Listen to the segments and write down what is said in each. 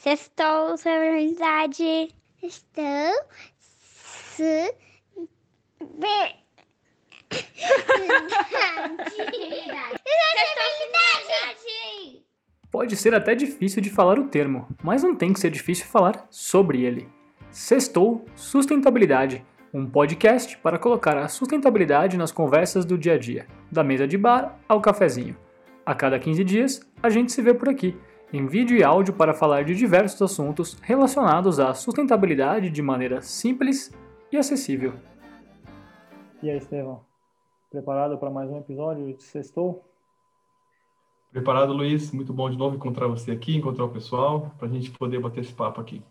Sextou Sustentabilidade. Sextou Sustentabilidade. Pode ser até difícil de falar o termo, mas não tem que ser difícil falar sobre ele. Sextou Sustentabilidade, um podcast para colocar a sustentabilidade nas conversas do dia a dia, da mesa de bar ao cafezinho. A cada 15 dias, a gente se vê por aqui, em vídeo e áudio para falar de diversos assuntos relacionados à sustentabilidade de maneira simples e acessível. E aí, Estevão? Preparado para mais um episódio de Sextou? Preparado, Luiz. Muito bom de novo encontrar você aqui, encontrar o pessoal, para a gente poder bater esse papo aqui.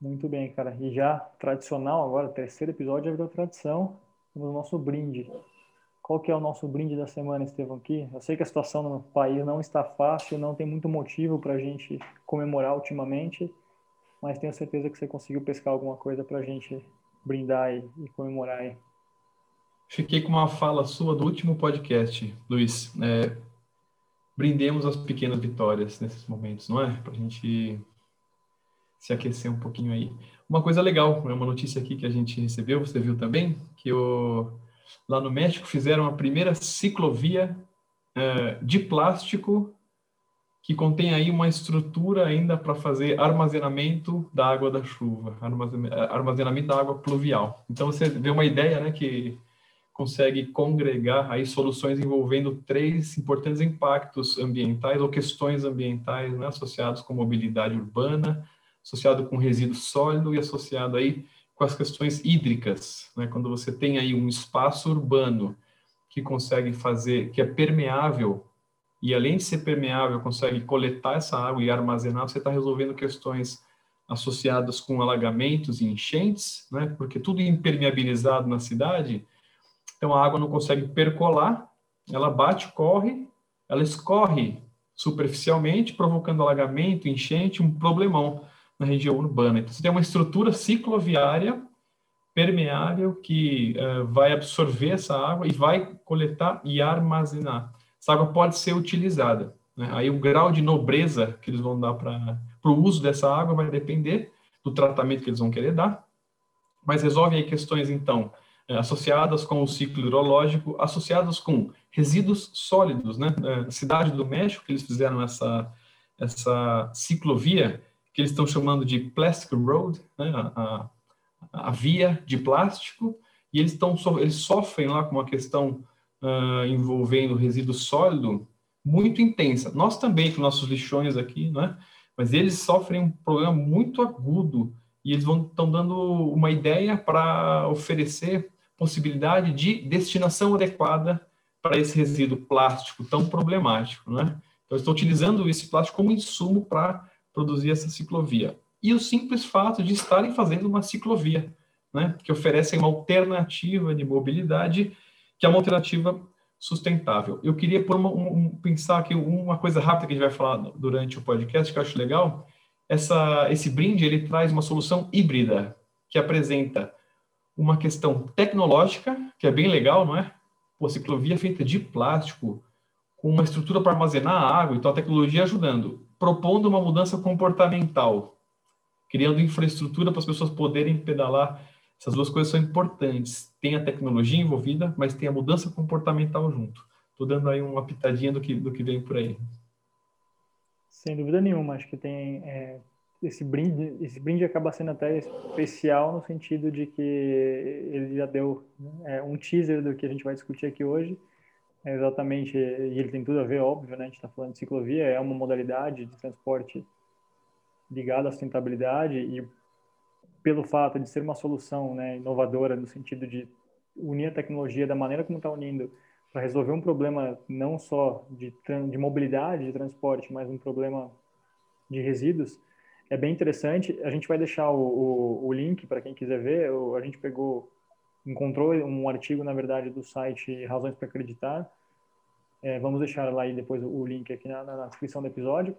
Muito bem, cara. E já tradicional agora, terceiro episódio já virou tradição, temos o nosso brinde. Qual que é o nosso brinde da semana, Estevão, aqui? Eu sei que a situação no país não está fácil, não tem muito motivo para a gente comemorar ultimamente, mas tenho certeza que você conseguiu pescar alguma coisa para a gente brindar e comemorar aí. Fiquei com uma fala sua do último podcast, Luiz. Brindemos as pequenas vitórias nesses momentos, não é? Para a gente se aquecer um pouquinho aí. Uma coisa legal, é uma notícia aqui que a gente recebeu, você viu também, que lá no México fizeram a primeira ciclovia de plástico que contém aí uma estrutura ainda para fazer armazenamento da água da chuva, armazenamento da água pluvial. Então você vê uma ideia, né, que consegue congregar aí soluções envolvendo três importantes impactos ambientais ou questões ambientais, né, associados com mobilidade urbana, associado com resíduo sólido e associado aí com as questões hídricas, né? Quando você tem aí um espaço urbano que consegue fazer, que é permeável, e além de ser permeável, consegue coletar essa água e armazenar, você está resolvendo questões associadas com alagamentos e enchentes, né? Porque tudo impermeabilizado na cidade, então a água não consegue percolar, ela bate, corre, ela escorre superficialmente, provocando alagamento, enchente, um problemão na região urbana. Então, você tem uma estrutura cicloviária permeável que vai absorver essa água e vai coletar e armazenar. Essa água pode ser utilizada, né? Aí o grau de nobreza que eles vão dar para o uso dessa água vai depender do tratamento que eles vão querer dar, mas resolve aí questões, então, associadas com o ciclo hidrológico, associadas com resíduos sólidos, né? Na Cidade do México, que eles fizeram essa ciclovia, que eles estão chamando de Plastic Road, né, a via de plástico, e eles sofrem lá com uma questão envolvendo resíduo sólido muito intensa. Nós também, com nossos lixões aqui, né, mas eles sofrem um problema muito agudo, e eles estão dando uma ideia para oferecer possibilidade de destinação adequada para esse resíduo plástico tão problemático, né? Então, eles estão utilizando esse plástico como insumo para produzir essa ciclovia. E o simples fato de estarem fazendo uma ciclovia, né, que oferece uma alternativa de mobilidade, que é uma alternativa sustentável. Eu queria pensar aqui uma coisa rápida que a gente vai falar durante o podcast, que eu acho legal. Esse brinde, ele traz uma solução híbrida, que apresenta uma questão tecnológica, que é bem legal, não é? Pô, ciclovia feita de plástico, com uma estrutura para armazenar a água, então a tecnologia ajudando, propondo uma mudança comportamental, criando infraestrutura para as pessoas poderem pedalar. Essas duas coisas são importantes. Tem a tecnologia envolvida, mas tem a mudança comportamental junto. Estou dando aí uma pitadinha do que vem por aí. Sem dúvida nenhuma, acho que tem esse brinde acaba sendo até especial no sentido de que ele já deu um teaser do que a gente vai discutir aqui hoje. Exatamente, e ele tem tudo a ver, óbvio, né? A gente está falando de ciclovia, é uma modalidade de transporte ligada à sustentabilidade e pelo fato de ser uma solução, né, inovadora no sentido de unir a tecnologia da maneira como está unindo para resolver um problema não só de mobilidade, de transporte, mas um problema de resíduos, é bem interessante. A gente vai deixar o link para quem quiser ver, a gente encontrou um artigo, na verdade, do site Razões para Acreditar. Vamos deixar lá aí depois o link aqui na descrição do episódio,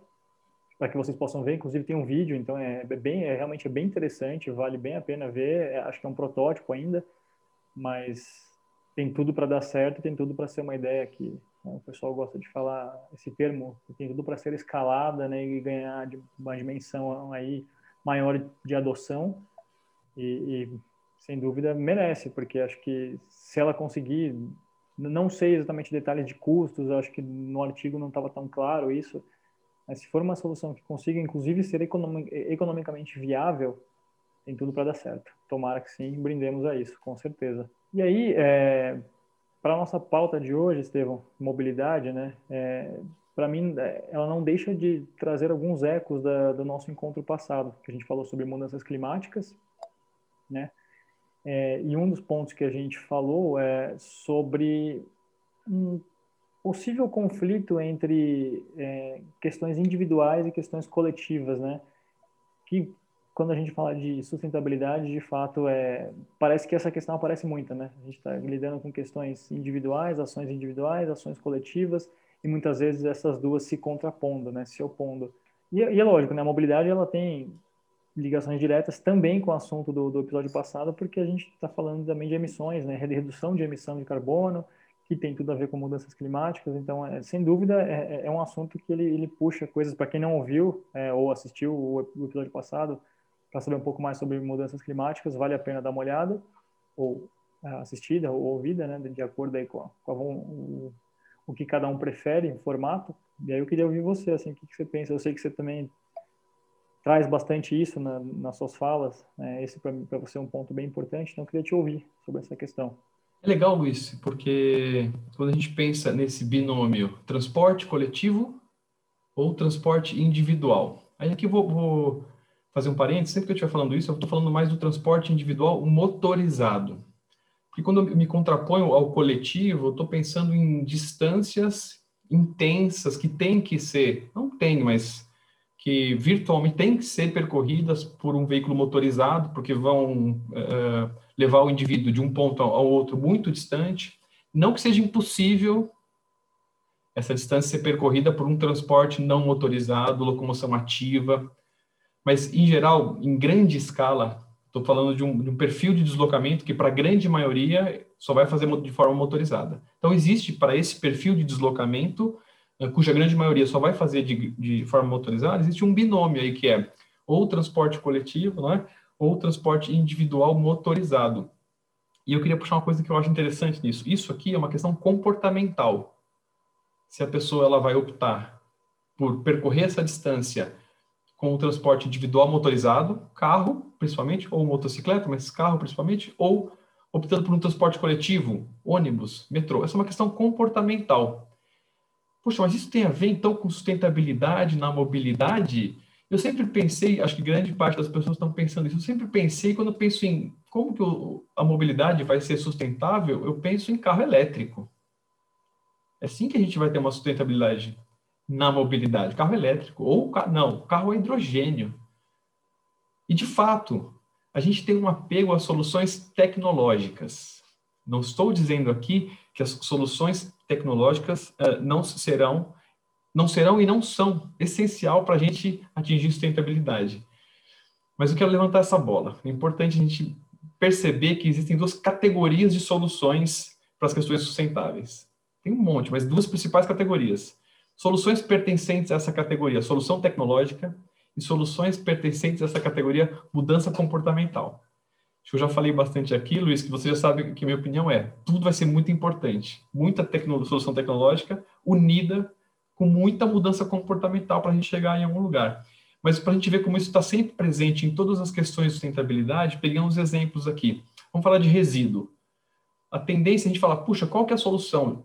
para que vocês possam ver. Inclusive tem um vídeo, então realmente é bem interessante, vale bem a pena ver. Acho que é um protótipo ainda, mas tem tudo para dar certo, tem tudo para ser uma ideia que O pessoal gosta de falar esse termo, que tem tudo para ser escalada, né, e ganhar uma dimensão aí maior de adoção. E, sem dúvida, merece, porque acho que se ela conseguir... Não sei exatamente detalhes de custos, acho que no artigo não estava tão claro isso, mas se for uma solução que consiga, inclusive, ser economicamente viável, tem tudo para dar certo. Tomara que sim, brindemos a isso, com certeza. E aí, para a nossa pauta de hoje, Estevão, mobilidade, né? Para mim, ela não deixa de trazer alguns ecos do nosso encontro passado, que a gente falou sobre mudanças climáticas, né? E um dos pontos que a gente falou é sobre um possível conflito entre questões individuais e questões coletivas, né? Que, quando a gente fala de sustentabilidade, de fato, parece que essa questão aparece muito, né? A gente está lidando com questões individuais, ações coletivas, e muitas vezes essas duas se contrapondo, né? Se opondo. E é lógico, né? A mobilidade, ela tem ligações diretas também com o assunto do episódio passado, porque a gente está falando também de emissões, né, de redução de emissão de carbono, que tem tudo a ver com mudanças climáticas. Então, sem dúvida, é um assunto que ele puxa coisas. Para quem não ouviu ou assistiu o episódio passado, para saber um pouco mais sobre mudanças climáticas, vale a pena dar uma olhada, ou assistida, ou ouvida, né, de acordo aí com o que cada um prefere, o formato. E aí eu queria ouvir você, assim, o que você pensa. Eu sei que você também traz bastante isso nas suas falas, né? Esse para você é um ponto bem importante, então eu queria te ouvir sobre essa questão. É legal, Luiz, porque quando a gente pensa nesse binômio transporte coletivo ou transporte individual, aí aqui eu vou fazer um parênteses, sempre que eu estiver falando isso, eu estou falando mais do transporte individual motorizado, porque quando eu me contraponho ao coletivo, eu estou pensando em distâncias intensas que tem que ser, não tem, mas que virtualmente tem que ser percorridas por um veículo motorizado, porque vão levar o indivíduo de um ponto ao outro muito distante. Não que seja impossível essa distância ser percorrida por um transporte não motorizado, locomoção ativa, mas, em geral, em grande escala, estou falando de um perfil de deslocamento que, para a grande maioria, só vai fazer de forma motorizada. Então, existe, para esse perfil de deslocamento, cuja grande maioria só vai fazer de forma motorizada, existe um binômio aí que é ou transporte coletivo, né, ou transporte individual motorizado. E eu queria puxar uma coisa que eu acho interessante nisso. Isso aqui é uma questão comportamental. Se a pessoa ela vai optar por percorrer essa distância com o transporte individual motorizado, carro principalmente, ou motocicleta, mas carro principalmente, ou optando por um transporte coletivo, ônibus, metrô. Essa é uma questão comportamental. Poxa, mas isso tem a ver, então, com sustentabilidade na mobilidade? Eu sempre pensei, acho que grande parte das pessoas estão pensando isso, eu sempre pensei, quando eu penso em como que a mobilidade vai ser sustentável, eu penso em carro elétrico. É assim que a gente vai ter uma sustentabilidade na mobilidade. Carro elétrico, ou não, carro a hidrogênio. E, de fato, a gente tem um apego a soluções tecnológicas. Não estou dizendo aqui que as soluções tecnológicas não serão e não são essencial para a gente atingir sustentabilidade. Mas eu quero levantar essa bola. É importante a gente perceber que existem duas categorias de soluções para as questões sustentáveis. Tem um monte, mas duas principais categorias. Soluções pertencentes a essa categoria, solução tecnológica, e soluções pertencentes a essa categoria, mudança comportamental. Acho que eu já falei bastante aqui, Luiz, que você já sabe que a minha opinião é, tudo vai ser muito importante. Muita solução tecnológica unida com muita mudança comportamental para a gente chegar em algum lugar. Mas para a gente ver como isso está sempre presente em todas as questões de sustentabilidade, pegamos exemplos aqui. Vamos falar de resíduo. A tendência é a gente falar, puxa, qual que é a solução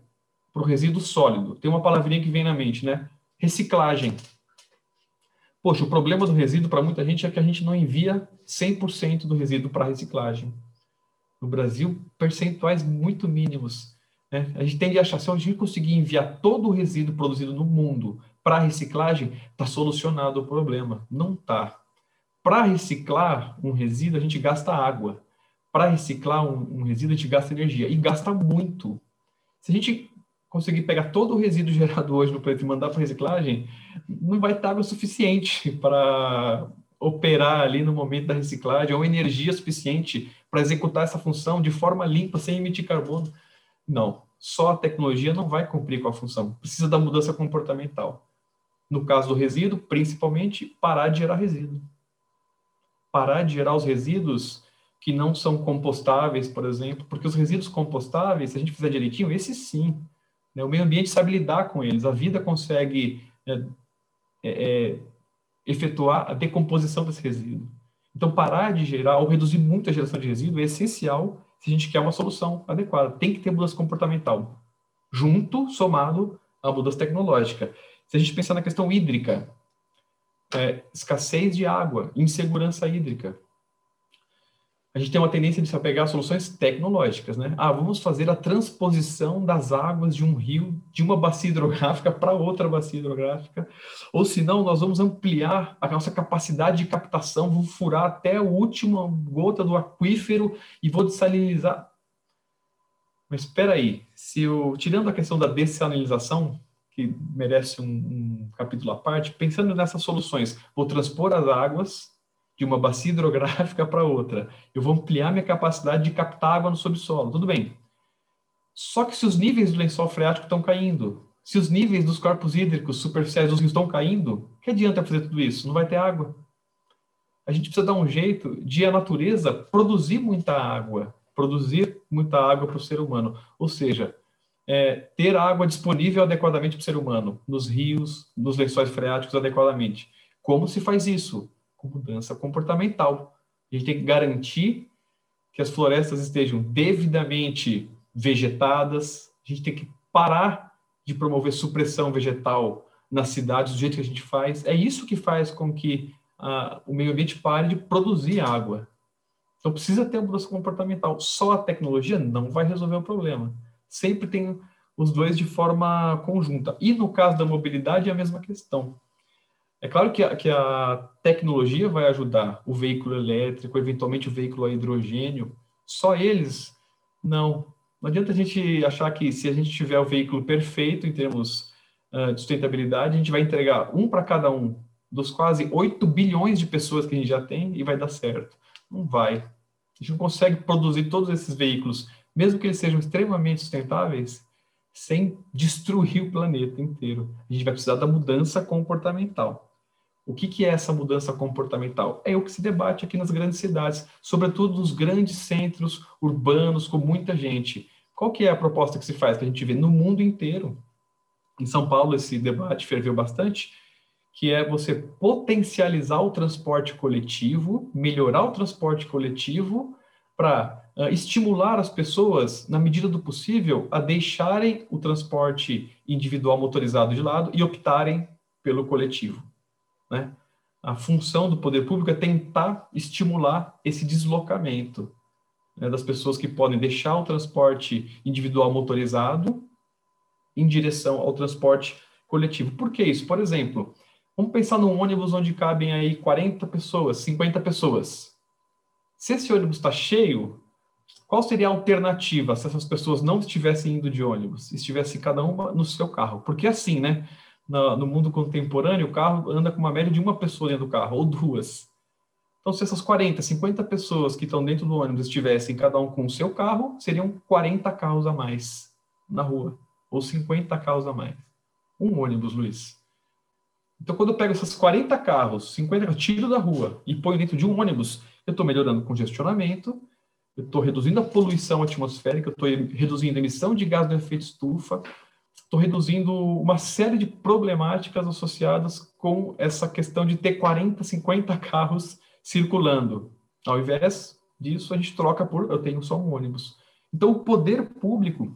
para o resíduo sólido? Tem uma palavrinha que vem na mente, né? Reciclagem. Poxa, o problema do resíduo para muita gente é que a gente não envia 100% do resíduo para reciclagem. No Brasil, percentuais muito mínimos, né? A gente tende a achar, se a gente conseguir enviar todo o resíduo produzido no mundo para reciclagem, está solucionado o problema. Não está. Para reciclar um resíduo, a gente gasta água. Para reciclar um resíduo, a gente gasta energia. E gasta muito. Se a gente conseguir pegar todo o resíduo gerado hoje no planeta e mandar para reciclagem, não vai estar água suficiente para operar ali no momento da reciclagem, ou energia suficiente para executar essa função de forma limpa, sem emitir carbono. Não, só a tecnologia não vai cumprir com a função. Precisa da mudança comportamental. No caso do resíduo, principalmente, parar de gerar resíduo. Parar de gerar os resíduos que não são compostáveis, por exemplo, porque os resíduos compostáveis, se a gente fizer direitinho, esses sim, né, o meio ambiente sabe lidar com eles, a vida consegue efetuar a decomposição desse resíduo. Então, parar de gerar ou reduzir muito a geração de resíduo é essencial se a gente quer uma solução adequada. Tem que ter mudança comportamental, somado à mudança tecnológica. Se a gente pensar na questão hídrica, escassez de água, insegurança hídrica, a gente tem uma tendência de se apegar a soluções tecnológicas, né? Ah, vamos fazer a transposição das águas de um rio, de uma bacia hidrográfica para outra bacia hidrográfica, ou se não, nós vamos ampliar a nossa capacidade de captação, vamos furar até a última gota do aquífero e vou dessalinizar. Mas espera aí, tirando a questão da dessalinização, que merece um capítulo à parte, pensando nessas soluções, vou transpor as águas de uma bacia hidrográfica para outra. Eu vou ampliar minha capacidade de captar água no subsolo. Tudo bem. Só que se os níveis do lençol freático estão caindo, se os níveis dos corpos hídricos superficiais dos rios estão caindo, que adianta fazer tudo isso? Não vai ter água. A gente precisa dar um jeito de a natureza produzir muita água. Produzir muita água para o ser humano. Ou seja, ter água disponível adequadamente para o ser humano. Nos rios, nos lençóis freáticos adequadamente. Como se faz isso? Mudança comportamental. A gente tem que garantir que as florestas estejam devidamente vegetadas, a gente tem que parar de promover supressão vegetal nas cidades do jeito que a gente faz. É isso que faz com que o meio ambiente pare de produzir água. Então precisa ter uma mudança comportamental. Só a tecnologia não vai resolver o problema. Sempre tem os dois de forma conjunta. E no caso da mobilidade é a mesma questão. É claro que a tecnologia vai ajudar o veículo elétrico, eventualmente o veículo a hidrogênio. Só eles, não. Não adianta a gente achar que se a gente tiver o veículo perfeito em termos de sustentabilidade, a gente vai entregar um para cada um dos quase 8 bilhões de pessoas que a gente já tem e vai dar certo. Não vai. A gente não consegue produzir todos esses veículos, mesmo que eles sejam extremamente sustentáveis, sem destruir o planeta inteiro. A gente vai precisar da mudança comportamental. O que é essa mudança comportamental? É o que se debate aqui nas grandes cidades, sobretudo nos grandes centros urbanos, com muita gente. Qual que é a proposta que se faz, que a gente vê no mundo inteiro? Em São Paulo, esse debate ferveu bastante, que é você potencializar o transporte coletivo, melhorar o transporte coletivo, para estimular as pessoas, na medida do possível, a deixarem o transporte individual motorizado de lado e optarem pelo coletivo. Né? A função do poder público é tentar estimular esse deslocamento, né, das pessoas que podem deixar o transporte individual motorizado em direção ao transporte coletivo. Por que isso? Por exemplo, vamos pensar num ônibus onde cabem aí 40 pessoas, 50 pessoas. Se esse ônibus está cheio, qual seria a alternativa se essas pessoas não estivessem indo de ônibus, estivessem cada uma no seu carro? Porque assim, né? No mundo contemporâneo, o carro anda com uma média de uma pessoa dentro do carro, ou duas. Então, se essas 40, 50 pessoas que estão dentro do ônibus estivessem cada um com o seu carro, seriam 40 carros a mais na rua, ou 50 carros a mais. Um ônibus, Luiz. Então, quando eu pego esses 40 carros, 50 carros, tiro da rua e ponho dentro de um ônibus, eu estou melhorando o congestionamento, eu estou reduzindo a poluição atmosférica, eu estou reduzindo a emissão de gás do efeito estufa, estou reduzindo uma série de problemáticas associadas com essa questão de ter 40, 50 carros circulando. Ao invés disso, a gente troca por eu tenho só um ônibus. Então, o poder público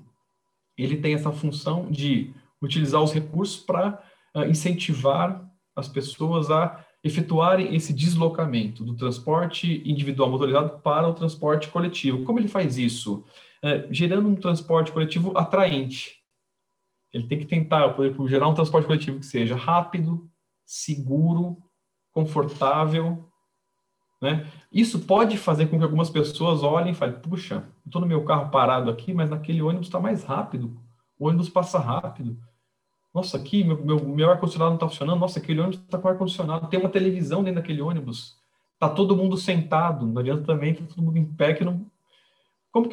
ele tem essa função de utilizar os recursos para incentivar as pessoas a efetuarem esse deslocamento do transporte individual motorizado para o transporte coletivo. Como ele faz isso? Gerando um transporte coletivo atraente. Ele tem que tentar, por exemplo, gerar um transporte coletivo que seja rápido, seguro, confortável, né? Isso pode fazer com que algumas pessoas olhem e falem, puxa, estou no meu carro parado aqui, mas naquele ônibus está mais rápido, o ônibus passa rápido. Nossa, aqui meu ar-condicionado não está funcionando, nossa, aquele ônibus está com ar-condicionado, tem uma televisão dentro daquele ônibus, está todo mundo sentado, não adianta também, está todo mundo em pé, que não... Como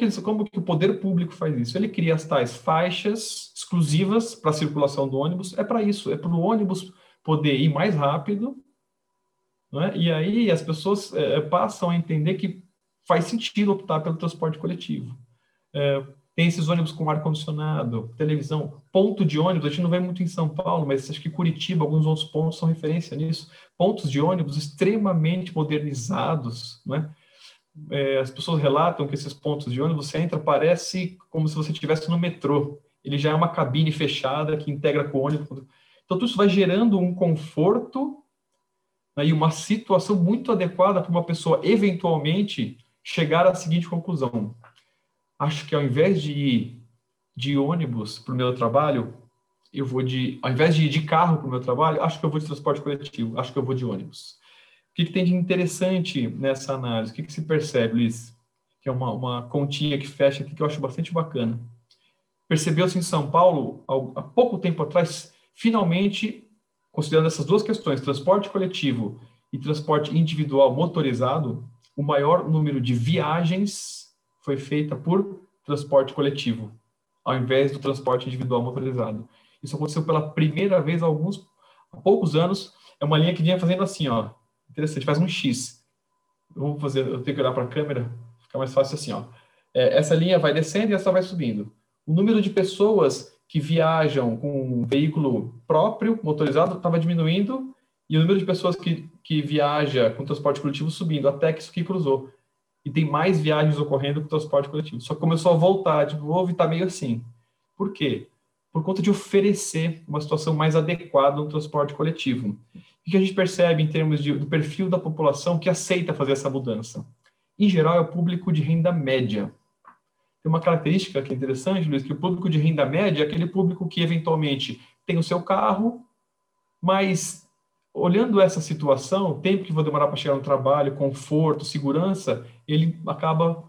que o poder público faz isso? Ele cria as tais faixas exclusivas para a circulação do ônibus. É para isso, é para o ônibus poder ir mais rápido, né? E aí as pessoas passam a entender que faz sentido optar pelo transporte coletivo. Tem esses ônibus com ar-condicionado, televisão, ponto de ônibus. A gente não vê muito em São Paulo, mas acho que Curitiba, alguns outros pontos são referência nisso. Pontos de ônibus extremamente modernizados, né? As pessoas relatam que esses pontos de ônibus, você entra, parece como se você estivesse no metrô. Ele já é uma cabine fechada que integra com o ônibus. Então, tudo isso vai gerando um conforto, né, e uma situação muito adequada para uma pessoa, eventualmente, chegar à seguinte conclusão. Acho que ao invés de ir de ônibus para o meu trabalho, ao invés de ir de carro para o meu trabalho, acho que eu vou de transporte coletivo, acho que eu vou de ônibus. O que tem de interessante nessa análise? O que se percebe, Luiz? Que é uma continha que fecha aqui que eu acho bastante bacana. Percebeu-se em São Paulo, há pouco tempo atrás, finalmente, considerando essas duas questões, transporte coletivo e transporte individual motorizado, o maior número de viagens foi feita por transporte coletivo, ao invés do transporte individual motorizado. Isso aconteceu pela primeira vez há poucos anos. É uma linha que vinha fazendo assim, ó. Interessante, faz um X. Eu tenho que olhar para a câmera, fica mais fácil assim, ó. Essa linha vai descendo e essa vai subindo. O número de pessoas que viajam com um veículo próprio, motorizado, estava diminuindo, e o número de pessoas que viaja com transporte coletivo subindo, até que isso aqui cruzou. E tem mais viagens ocorrendo com transporte coletivo. Só que começou a voltar de novo e está meio assim. Por quê? Por conta de oferecer uma situação mais adequada no transporte coletivo. O que a gente percebe em termos do perfil da população que aceita fazer essa mudança? Em geral, é o público de renda média. Tem uma característica que é interessante, Luiz, que o público de renda média é aquele público que, eventualmente, tem o seu carro, mas, olhando essa situação, o tempo que vai demorar para chegar no trabalho, conforto, segurança, ele acaba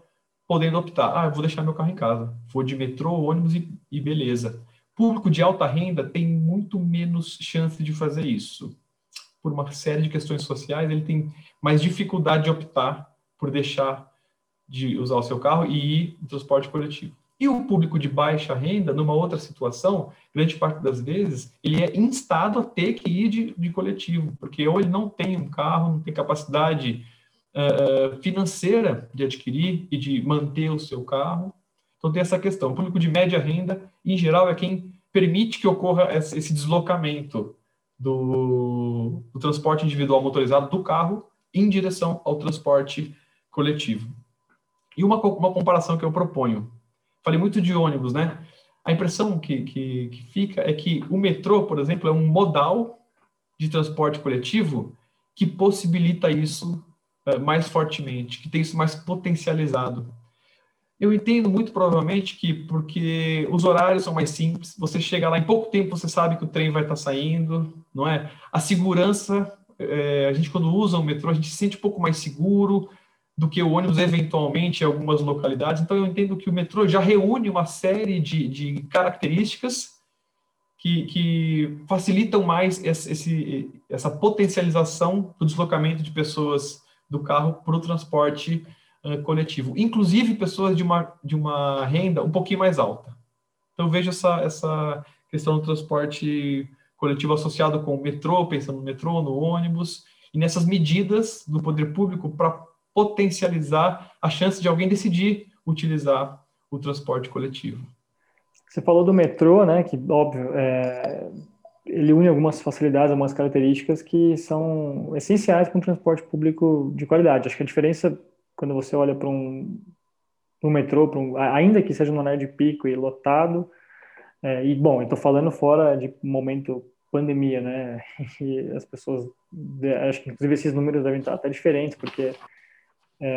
podendo optar. Ah, eu vou deixar meu carro em casa. Vou de metrô, ônibus e beleza. Público de alta renda tem muito menos chance de fazer isso. Por uma série de questões sociais, ele tem mais dificuldade de optar por deixar de usar o seu carro e ir no transporte coletivo. E o público de baixa renda, numa outra situação, grande parte das vezes, ele é instado a ter que ir de coletivo, porque ou ele não tem um carro, não tem capacidade financeira de adquirir e de manter o seu carro. Então tem essa questão. O público de média renda, em geral, é quem permite que ocorra esse deslocamento do transporte individual motorizado do carro em direção ao transporte coletivo. E uma comparação que eu proponho. Falei muito de ônibus, né? A impressão que fica é que o metrô, por exemplo, é um modal de transporte coletivo que possibilita isso mais fortemente, que tem isso mais potencializado. Eu entendo muito provavelmente que porque os horários são mais simples, você chega lá em pouco tempo, você sabe que o trem vai estar saindo, não é? A segurança, a gente quando usa o metrô, a gente se sente um pouco mais seguro do que o ônibus eventualmente em algumas localidades. Então eu entendo que o metrô já reúne uma série de características que facilitam mais essa potencialização do deslocamento de pessoas do carro para o transporte coletivo, inclusive pessoas de uma renda um pouquinho mais alta. Então eu vejo essa questão do transporte coletivo associado com o metrô, pensando no metrô, no ônibus, e nessas medidas do poder público para potencializar a chance de alguém decidir utilizar o transporte coletivo. Você falou do metrô, né, que óbvio, ele une algumas facilidades, algumas características que são essenciais para um transporte público de qualidade. Acho que a diferença quando você olha para um metrô, ainda que seja no horário de pico e lotado, eu estou falando fora de momento pandemia, né? E as pessoas, acho que inclusive esses números devem estar até diferentes, porque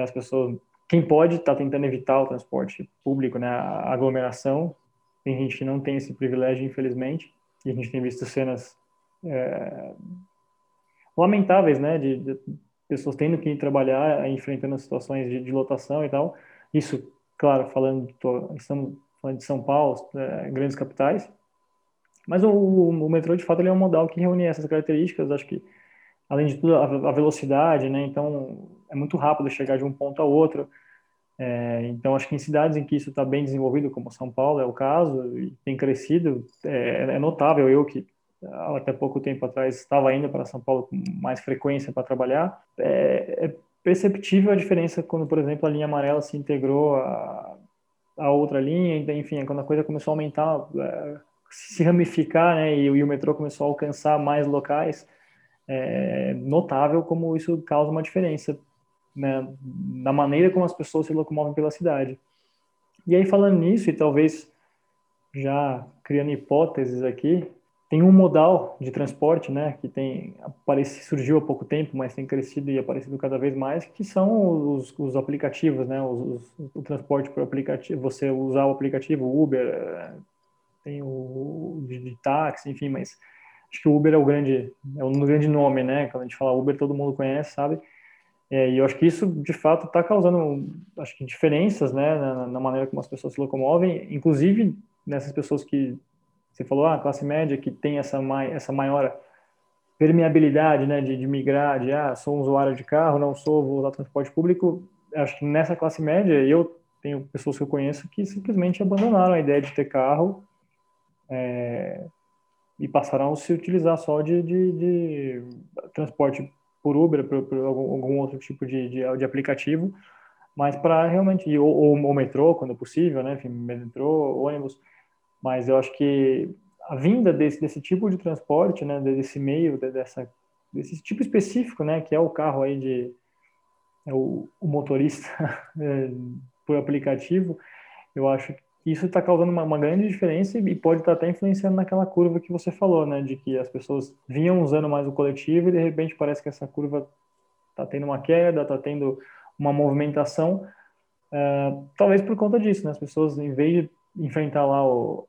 as pessoas, quem pode está tentando evitar o transporte público, né? A aglomeração, tem gente que não tem esse privilégio, infelizmente, e a gente tem visto cenas lamentáveis, né? De pessoas tendo que ir trabalhar, enfrentando situações de lotação e tal. Isso, claro, estamos falando de São Paulo, grandes capitais. Mas o metrô, de fato, ele é um modal que reúne essas características. Acho que, além de tudo, a velocidade, né? Então, é muito rápido chegar de um ponto ao outro. Então, acho que em cidades em que isso está bem desenvolvido, como São Paulo é o caso, e tem crescido, é notável. Eu que até pouco tempo atrás estava indo para São Paulo com mais frequência para trabalhar, é perceptível a diferença quando, por exemplo, a linha amarela se integrou a outra linha, enfim, quando a coisa começou a aumentar, se ramificar, né, e o metrô começou a alcançar mais locais, é notável como isso causa uma diferença, né, na maneira como as pessoas se locomovem pela cidade. E aí, falando nisso, e talvez já criando hipóteses aqui, tem um modal de transporte, né, que surgiu há pouco tempo, mas tem crescido e aparecido cada vez mais, que são os aplicativos, né, o transporte por aplicativo, você usar o aplicativo Uber, tem o de táxi, enfim, mas acho que o Uber é um grande nome, né, quando a gente fala Uber todo mundo conhece, sabe? E eu acho que isso, de fato, está causando, acho que, diferenças, né, na maneira como as pessoas se locomovem, inclusive nessas pessoas que você falou, a classe média que tem essa maior permeabilidade, né, de migrar, sou um usuário de carro, não sou, vou usar transporte público. Acho que nessa classe média, eu tenho pessoas que eu conheço que simplesmente abandonaram a ideia de ter carro e passaram a se utilizar só de transporte por Uber, por algum outro tipo de aplicativo, mas para realmente, ou metrô, quando possível, né, enfim, metrô, ônibus. Mas eu acho que a vinda desse tipo de transporte, né, desse meio, desse tipo específico, né, que é o carro aí o motorista por aplicativo, eu acho que isso está causando uma grande diferença e pode estar até influenciando naquela curva que você falou, né, de que as pessoas vinham usando mais o coletivo e de repente parece que essa curva está tendo uma queda, está tendo uma movimentação, talvez por conta disso, né, as pessoas, em vez de enfrentar lá o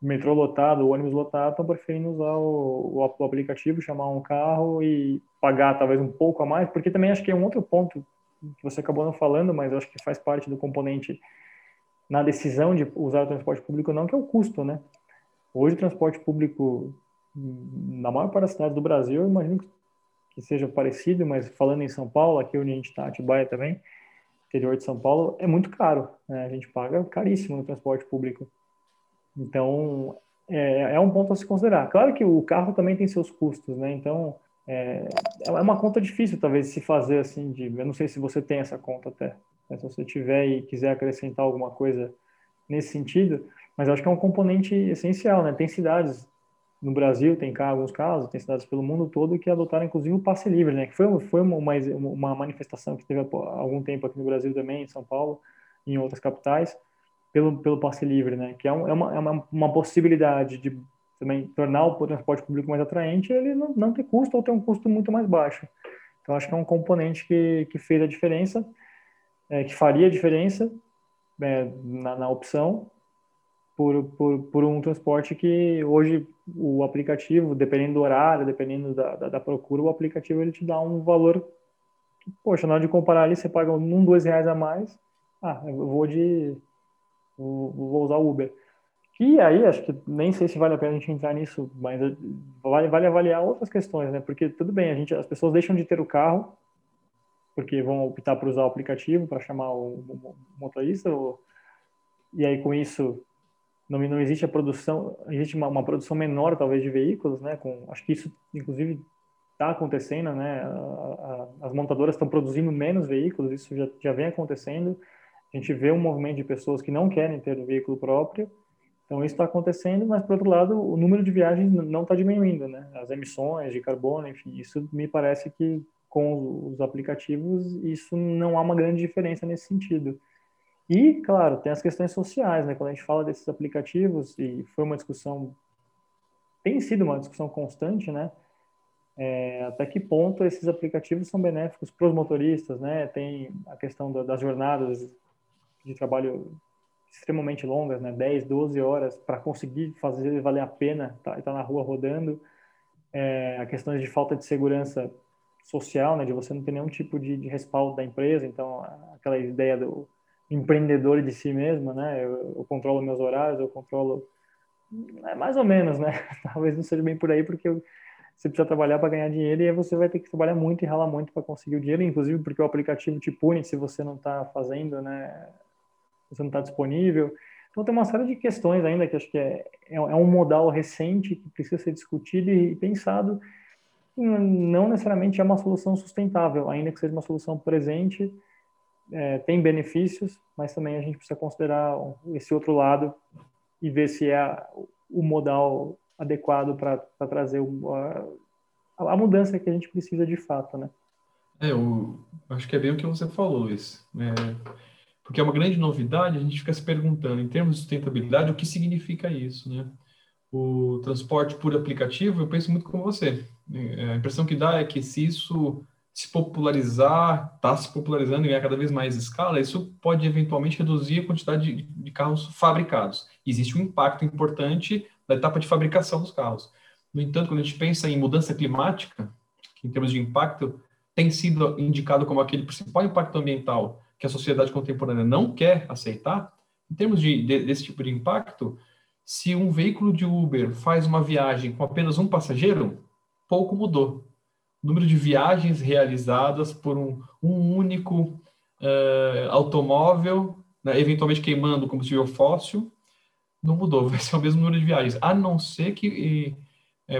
metrô lotado, o ônibus lotado, estão preferindo usar o aplicativo, chamar um carro e pagar talvez um pouco a mais, porque também acho que é um outro ponto que você acabou não falando, mas eu acho que faz parte do componente na decisão de usar o transporte público ou não, que é o custo, né? Hoje o transporte público, na maior parte das cidades do Brasil, eu imagino que seja parecido, mas falando em São Paulo, aqui onde a gente está, Atibaia também, interior de São Paulo, é muito caro, né? A gente paga caríssimo no transporte público. Então, é um ponto a se considerar. Claro que o carro também tem seus custos, né? Então, é uma conta difícil, talvez, se fazer assim. Eu não sei se você tem essa conta até, né? Se você tiver e quiser acrescentar alguma coisa nesse sentido, mas acho que é um componente essencial, né? Tem cidades no Brasil, tem alguns casos, tem cidades pelo mundo todo que adotaram, inclusive, o passe livre, né? Que foi uma manifestação que teve há algum tempo aqui no Brasil também, em São Paulo, em outras capitais, pelo passe livre, né? Que é uma possibilidade de também tornar o transporte público mais atraente, ele não ter custo ou ter um custo muito mais baixo. Então, acho que é um componente que fez a diferença, que faria a diferença na opção, por um transporte que hoje o aplicativo, dependendo do horário, dependendo da procura, o aplicativo ele te dá um valor que, poxa, na hora de comparar ali, você paga R$2 a mais, eu vou usar o Uber. E aí, acho que nem sei se vale a pena a gente entrar nisso, mas vale avaliar outras questões, né? Porque tudo bem, as pessoas deixam de ter o carro, porque vão optar por usar o aplicativo para chamar o motorista, e aí com isso não existe a produção, existe uma produção menor, talvez, de veículos, né? Acho que isso, inclusive, está acontecendo, né? As montadoras estão produzindo menos veículos, isso já vem acontecendo. A gente vê um movimento de pessoas que não querem ter um veículo próprio, então isso está acontecendo, mas, por outro lado, o número de viagens não está diminuindo, né? As emissões de carbono, enfim, isso me parece que, com os aplicativos, isso não há uma grande diferença nesse sentido. E, claro, tem as questões sociais, né? Quando a gente fala desses aplicativos, e foi uma discussão, tem sido uma discussão constante, né? Até que ponto esses aplicativos são benéficos para os motoristas, né? Tem a questão das jornadas de trabalho extremamente longas, né? 10, 12 horas, para conseguir fazer valer a pena estar na rua rodando. A questão de falta de segurança social, né? De você não ter nenhum tipo de respaldo da empresa, então aquela ideia do empreendedor de si mesmo, né? Eu controlo meus horários, eu controlo mais ou menos, né? Talvez não seja bem por aí, porque você precisa trabalhar para ganhar dinheiro e aí você vai ter que trabalhar muito e ralar muito para conseguir o dinheiro, inclusive porque o aplicativo te pune se você não está fazendo, né? Você não está disponível. Então tem uma série de questões ainda que acho que é um modal recente que precisa ser discutido e pensado. Não necessariamente é uma solução sustentável, ainda que seja uma solução presente, tem benefícios, mas também a gente precisa considerar esse outro lado e ver se é o modal adequado para trazer a mudança que a gente precisa de fato, né? Eu acho que é bem o que você falou, Luiz. Porque é uma grande novidade, a gente fica se perguntando, em termos de sustentabilidade, o que significa isso, né? O transporte por aplicativo, eu penso muito como você. A impressão que dá é que se isso se popularizar, está se popularizando e ganhar cada vez mais escala, isso pode eventualmente reduzir a quantidade de carros fabricados. Existe um impacto importante da etapa de fabricação dos carros. No entanto, quando a gente pensa em mudança climática, que em termos de impacto, tem sido indicado como aquele principal impacto ambiental que a sociedade contemporânea não quer aceitar, em termos desse tipo de impacto, se um veículo de Uber faz uma viagem com apenas um passageiro, pouco mudou. O número de viagens realizadas por um único automóvel, né, eventualmente queimando combustível fóssil, não mudou. Vai ser o mesmo número de viagens, a não ser que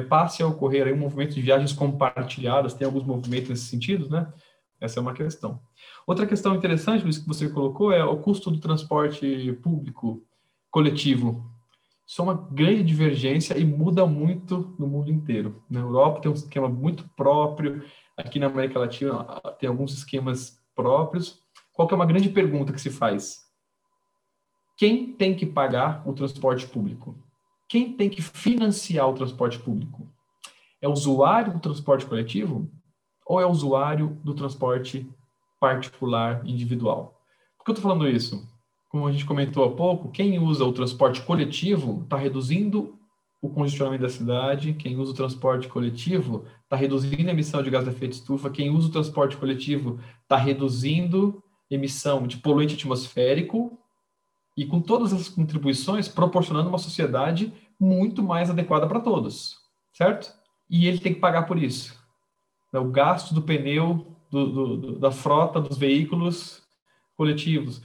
passe a ocorrer aí um movimento de viagens compartilhadas. Tem alguns movimentos nesse sentido, né? Essa é uma questão. Outra questão interessante, Luiz, que você colocou é o custo do transporte público coletivo. Isso é uma grande divergência e muda muito no mundo inteiro. Na Europa tem um esquema muito próprio, aqui na América Latina tem alguns esquemas próprios. Qual que é uma grande pergunta que se faz? Quem tem que pagar o transporte público? Quem tem que financiar o transporte público? É o usuário do transporte coletivo ou é o usuário do transporte particular, individual? Por que eu estou falando isso? Como a gente comentou há pouco, quem usa o transporte coletivo está reduzindo o congestionamento da cidade, quem usa o transporte coletivo está reduzindo a emissão de gás de efeito estufa, quem usa o transporte coletivo está reduzindo a emissão de poluente atmosférico e com todas as contribuições proporcionando uma sociedade muito mais adequada para todos, certo? E ele tem que pagar por isso. O gasto do pneu, da frota dos veículos coletivos,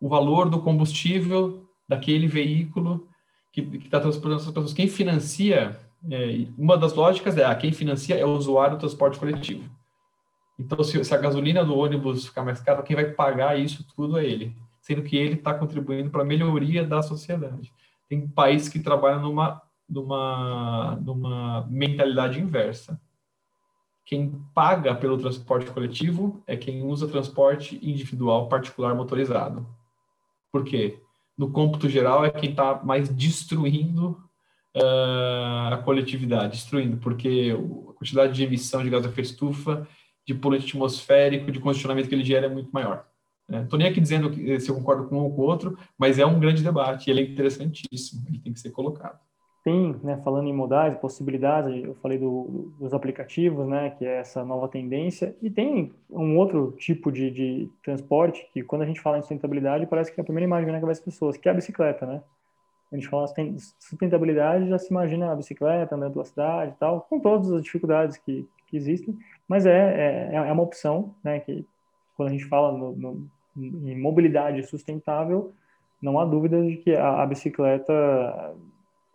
o valor do combustível daquele veículo que está transportando essas pessoas. Quem financia, uma das lógicas é quem financia é o usuário do transporte coletivo. Então, se a gasolina do ônibus ficar mais cara, quem vai pagar isso tudo é ele, sendo que ele está contribuindo para a melhoria da sociedade. Tem países que trabalham numa mentalidade inversa. Quem paga pelo transporte coletivo é quem usa transporte individual, particular, motorizado. Por quê? No cômputo geral é quem está mais destruindo a coletividade, porque a quantidade de emissão de gás de efeito estufa, de poluente atmosférico, de congestionamento que ele gera é muito maior. Não estou nem aqui dizendo se eu concordo com um ou com o outro, mas é um grande debate, ele é interessantíssimo, ele tem que ser colocado. Tem, né, falando em modais, possibilidades, eu falei dos aplicativos, né, que é essa nova tendência, e tem um outro tipo de transporte que, quando a gente fala em sustentabilidade, parece que a primeira imagem que vai as pessoas, que é a bicicleta, né? A gente fala em sustentabilidade, já se imagina a bicicleta andando pela cidade e tal, com todas as dificuldades que existem, mas é uma opção, né, que quando a gente fala em mobilidade sustentável, não há dúvidas de que a bicicleta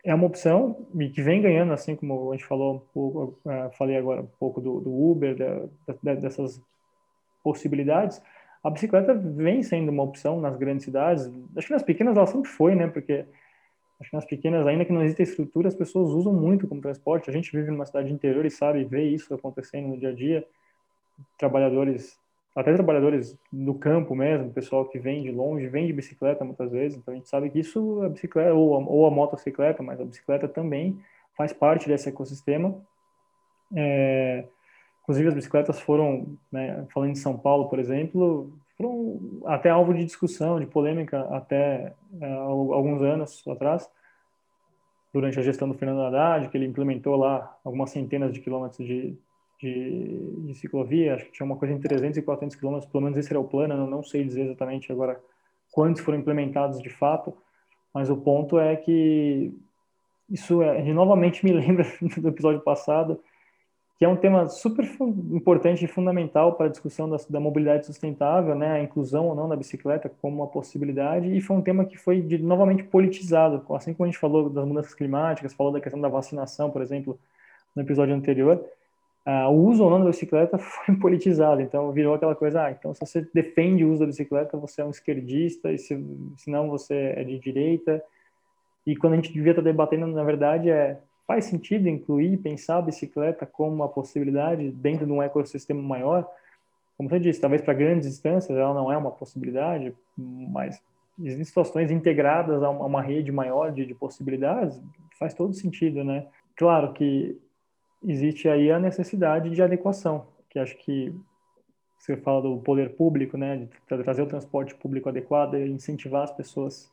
é uma opção e que vem ganhando, assim como a gente falei agora um pouco do Uber, dessas possibilidades. A bicicleta vem sendo uma opção nas grandes cidades. Acho que nas pequenas ela sempre foi, né? Porque acho que nas pequenas, ainda que não exista estrutura, as pessoas usam muito como transporte. A gente vive numa cidade interior e sabe ver isso acontecendo no dia a dia. Trabalhadores do campo mesmo, pessoal que vem de longe, vem de bicicleta muitas vezes, então a gente sabe que isso, a bicicleta ou a motocicleta, mas a bicicleta também faz parte desse ecossistema. Inclusive as bicicletas foram, né, falando de São Paulo, por exemplo, foram até alvo de discussão, de polêmica até alguns anos atrás, durante a gestão do Fernando Haddad, que ele implementou lá algumas centenas de quilômetros de ciclovia, acho que tinha uma coisa em 300 e 400 quilômetros, pelo menos esse era o plano, eu não sei dizer exatamente agora quantos foram implementados de fato, mas o ponto é que isso novamente me lembra do episódio passado, que é um tema super importante e fundamental para a discussão da mobilidade sustentável, né, a inclusão ou não da bicicleta como uma possibilidade, e foi um tema que foi novamente politizado, assim como a gente falou das mudanças climáticas, falou da questão da vacinação, por exemplo, no episódio anterior, o uso ou não da bicicleta foi politizado, então virou aquela coisa, então se você defende o uso da bicicleta, você é um esquerdista, e se não você é de direita, e quando a gente devia estar debatendo, na verdade, faz sentido incluir, pensar a bicicleta como uma possibilidade dentro de um ecossistema maior? Como você disse, talvez para grandes distâncias ela não é uma possibilidade, mas existem situações integradas a uma rede maior de possibilidades, faz todo sentido, né? Claro que existe aí a necessidade de adequação, que acho que você fala do poder público, né, de trazer o transporte público adequado e incentivar as pessoas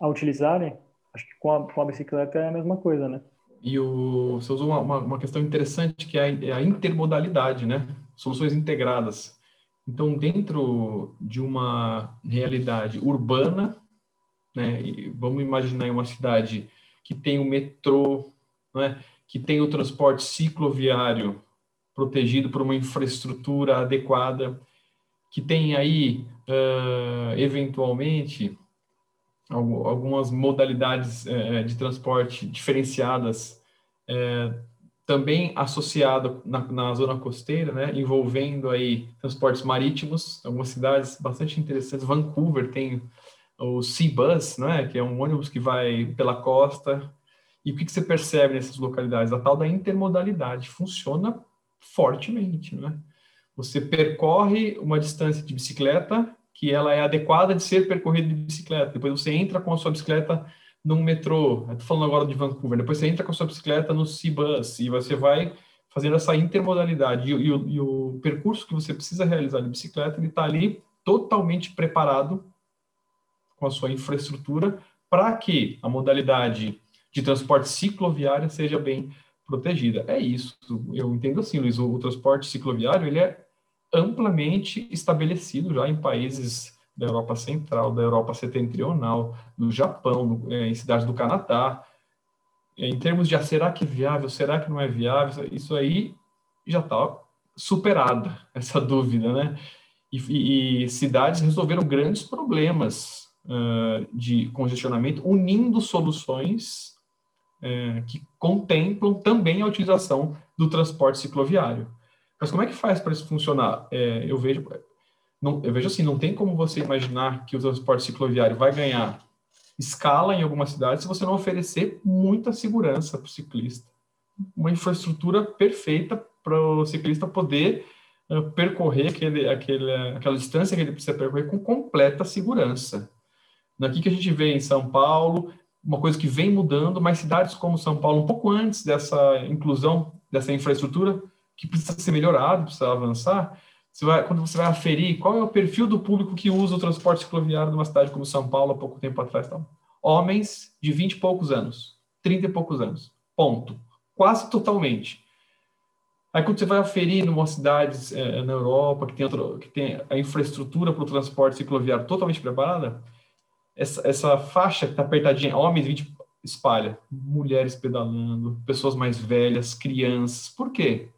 a utilizarem, acho que com a bicicleta é a mesma coisa, né? E você usou uma questão interessante, que é a intermodalidade, né? Soluções integradas. Então, dentro de uma realidade urbana, né? E vamos imaginar uma cidade que tem o metrô, né? Que tem o transporte cicloviário protegido por uma infraestrutura adequada, que tem aí, eventualmente, algumas modalidades de transporte diferenciadas, também associado na zona costeira, né, envolvendo aí transportes marítimos, algumas cidades bastante interessantes. Vancouver tem o C-Bus, né, que é um ônibus que vai pela costa. E o que você percebe nessas localidades? A tal da intermodalidade funciona fortemente, né? Você percorre uma distância de bicicleta, que ela é adequada de ser percorrida de bicicleta. Depois você entra com a sua bicicleta num metrô. Estou falando agora de Vancouver. Depois você entra com a sua bicicleta no C-Bus e você vai fazendo essa intermodalidade. E o percurso que você precisa realizar de bicicleta, ele está ali totalmente preparado com a sua infraestrutura para que a modalidade de transporte cicloviário seja bem protegida. É isso. Eu entendo assim, Luiz. O transporte cicloviário, ele é amplamente estabelecido já em países da Europa Central, da Europa Setentrional, no Japão, em cidades do Canadá. Em termos de será que é viável, será que não é viável, isso aí já está superada, essa dúvida, né? E cidades resolveram grandes problemas de congestionamento, unindo soluções que contemplam também a utilização do transporte cicloviário. Mas como é que faz para isso funcionar? Eu vejo assim, não tem como você imaginar que o transporte cicloviário vai ganhar escala em algumas cidades se você não oferecer muita segurança para o ciclista. Uma infraestrutura perfeita para o ciclista poder percorrer aquela distância que ele precisa percorrer com completa segurança. Aqui que a gente vê em São Paulo, uma coisa que vem mudando, mas cidades como São Paulo, um pouco antes dessa inclusão, dessa infraestrutura, que precisa ser melhorado, precisa avançar, quando você vai aferir qual é o perfil do público que usa o transporte cicloviário numa cidade como São Paulo, há pouco tempo atrás, tá? Homens de 20 e poucos anos, 30 e poucos anos, ponto. Quase totalmente. Aí quando você vai aferir numa cidade na Europa, que tem a infraestrutura para o transporte cicloviário totalmente preparada, essa faixa que está apertadinha, homens de 20, espalha, mulheres pedalando, pessoas mais velhas, crianças, por quê?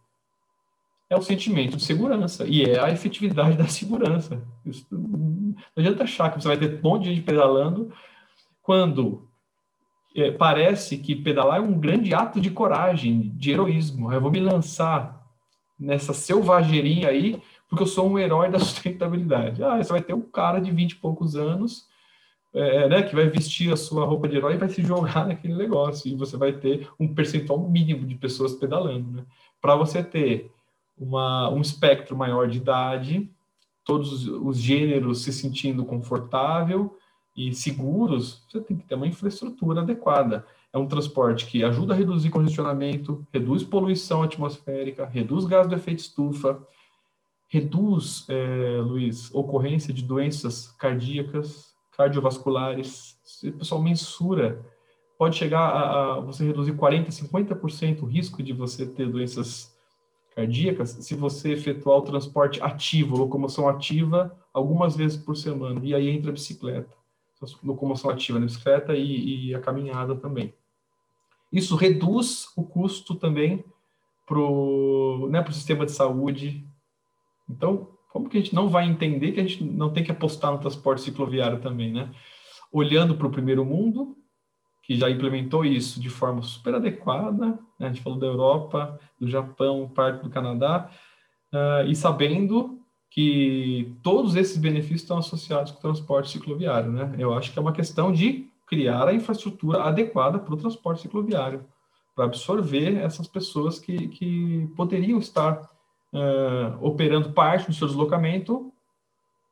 É o sentimento de segurança, e é a efetividade da segurança. Isso, não adianta achar que você vai ter um monte de gente pedalando, quando parece que pedalar é um grande ato de coragem, de heroísmo. Eu vou me lançar nessa selvageria aí, porque eu sou um herói da sustentabilidade. Você vai ter um cara de 20 e poucos anos, né, que vai vestir a sua roupa de herói e vai se jogar naquele negócio, e você vai ter um percentual mínimo de pessoas pedalando, né? Para você ter um espectro maior de idade, todos os gêneros se sentindo confortável e seguros, você tem que ter uma infraestrutura adequada. É um transporte que ajuda a reduzir congestionamento, reduz poluição atmosférica, reduz gás do efeito estufa, reduz, Luiz, ocorrência de doenças cardíacas, cardiovasculares. O pessoal mensura, pode chegar a você reduzir 40%, 50% o risco de você ter doenças cardíacas, se você efetuar o transporte ativo, locomoção ativa, algumas vezes por semana. E aí entra a bicicleta. Locomoção ativa na bicicleta e a caminhada também. Isso reduz o custo também para o, né, pro sistema de saúde. Então, como que a gente não vai entender que a gente não tem que apostar no transporte cicloviário também, né? Olhando para o primeiro mundo, que já implementou isso de forma super adequada, né? A gente falou da Europa, do Japão, parte do Canadá, e sabendo que todos esses benefícios estão associados com o transporte cicloviário, né? Eu acho que é uma questão de criar a infraestrutura adequada para o transporte cicloviário, para absorver essas pessoas que poderiam estar operando parte do seu deslocamento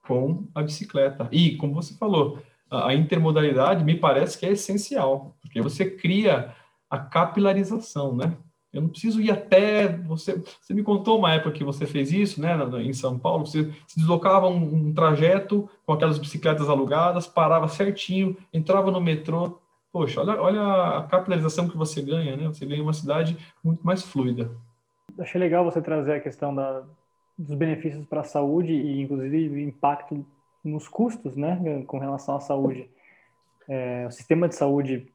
com a bicicleta. E, como você falou, a intermodalidade me parece que é essencial, porque você cria a capilarização, né? Eu não preciso ir até... Você me contou uma época que você fez isso, né, em São Paulo, você se deslocava um trajeto com aquelas bicicletas alugadas, parava certinho, entrava no metrô. Poxa, olha a capilarização que você ganha, né? Você ganha uma cidade muito mais fluida. Achei legal você trazer a questão dos benefícios para a saúde e, inclusive, o impacto nos custos, né, com relação à saúde. O sistema de saúde...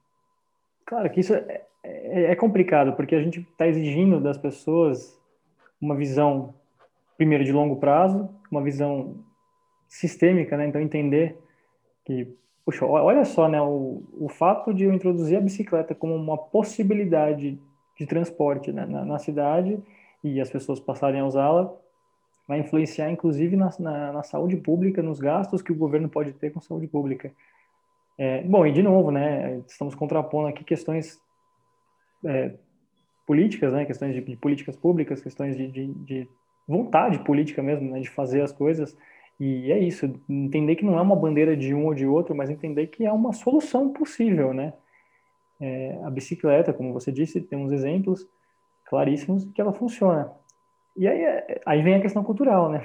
Claro que isso é complicado, porque a gente está exigindo das pessoas uma visão, primeiro, de longo prazo, uma visão sistêmica, né? Então, entender que, puxa, olha só, né? O fato de eu introduzir a bicicleta como uma possibilidade de transporte, né, na cidade, e as pessoas passarem a usá-la, vai influenciar, inclusive, na saúde pública, nos gastos que o governo pode ter com saúde pública. Bom, e de novo, né? Estamos contrapondo aqui questões políticas, né? Questões de políticas públicas, questões de vontade política mesmo, né? De fazer as coisas. E é isso, entender que não é uma bandeira de um ou de outro, mas entender que é uma solução possível, né? A bicicleta, como você disse, temos exemplos claríssimos que ela funciona. E aí vem a questão cultural, né?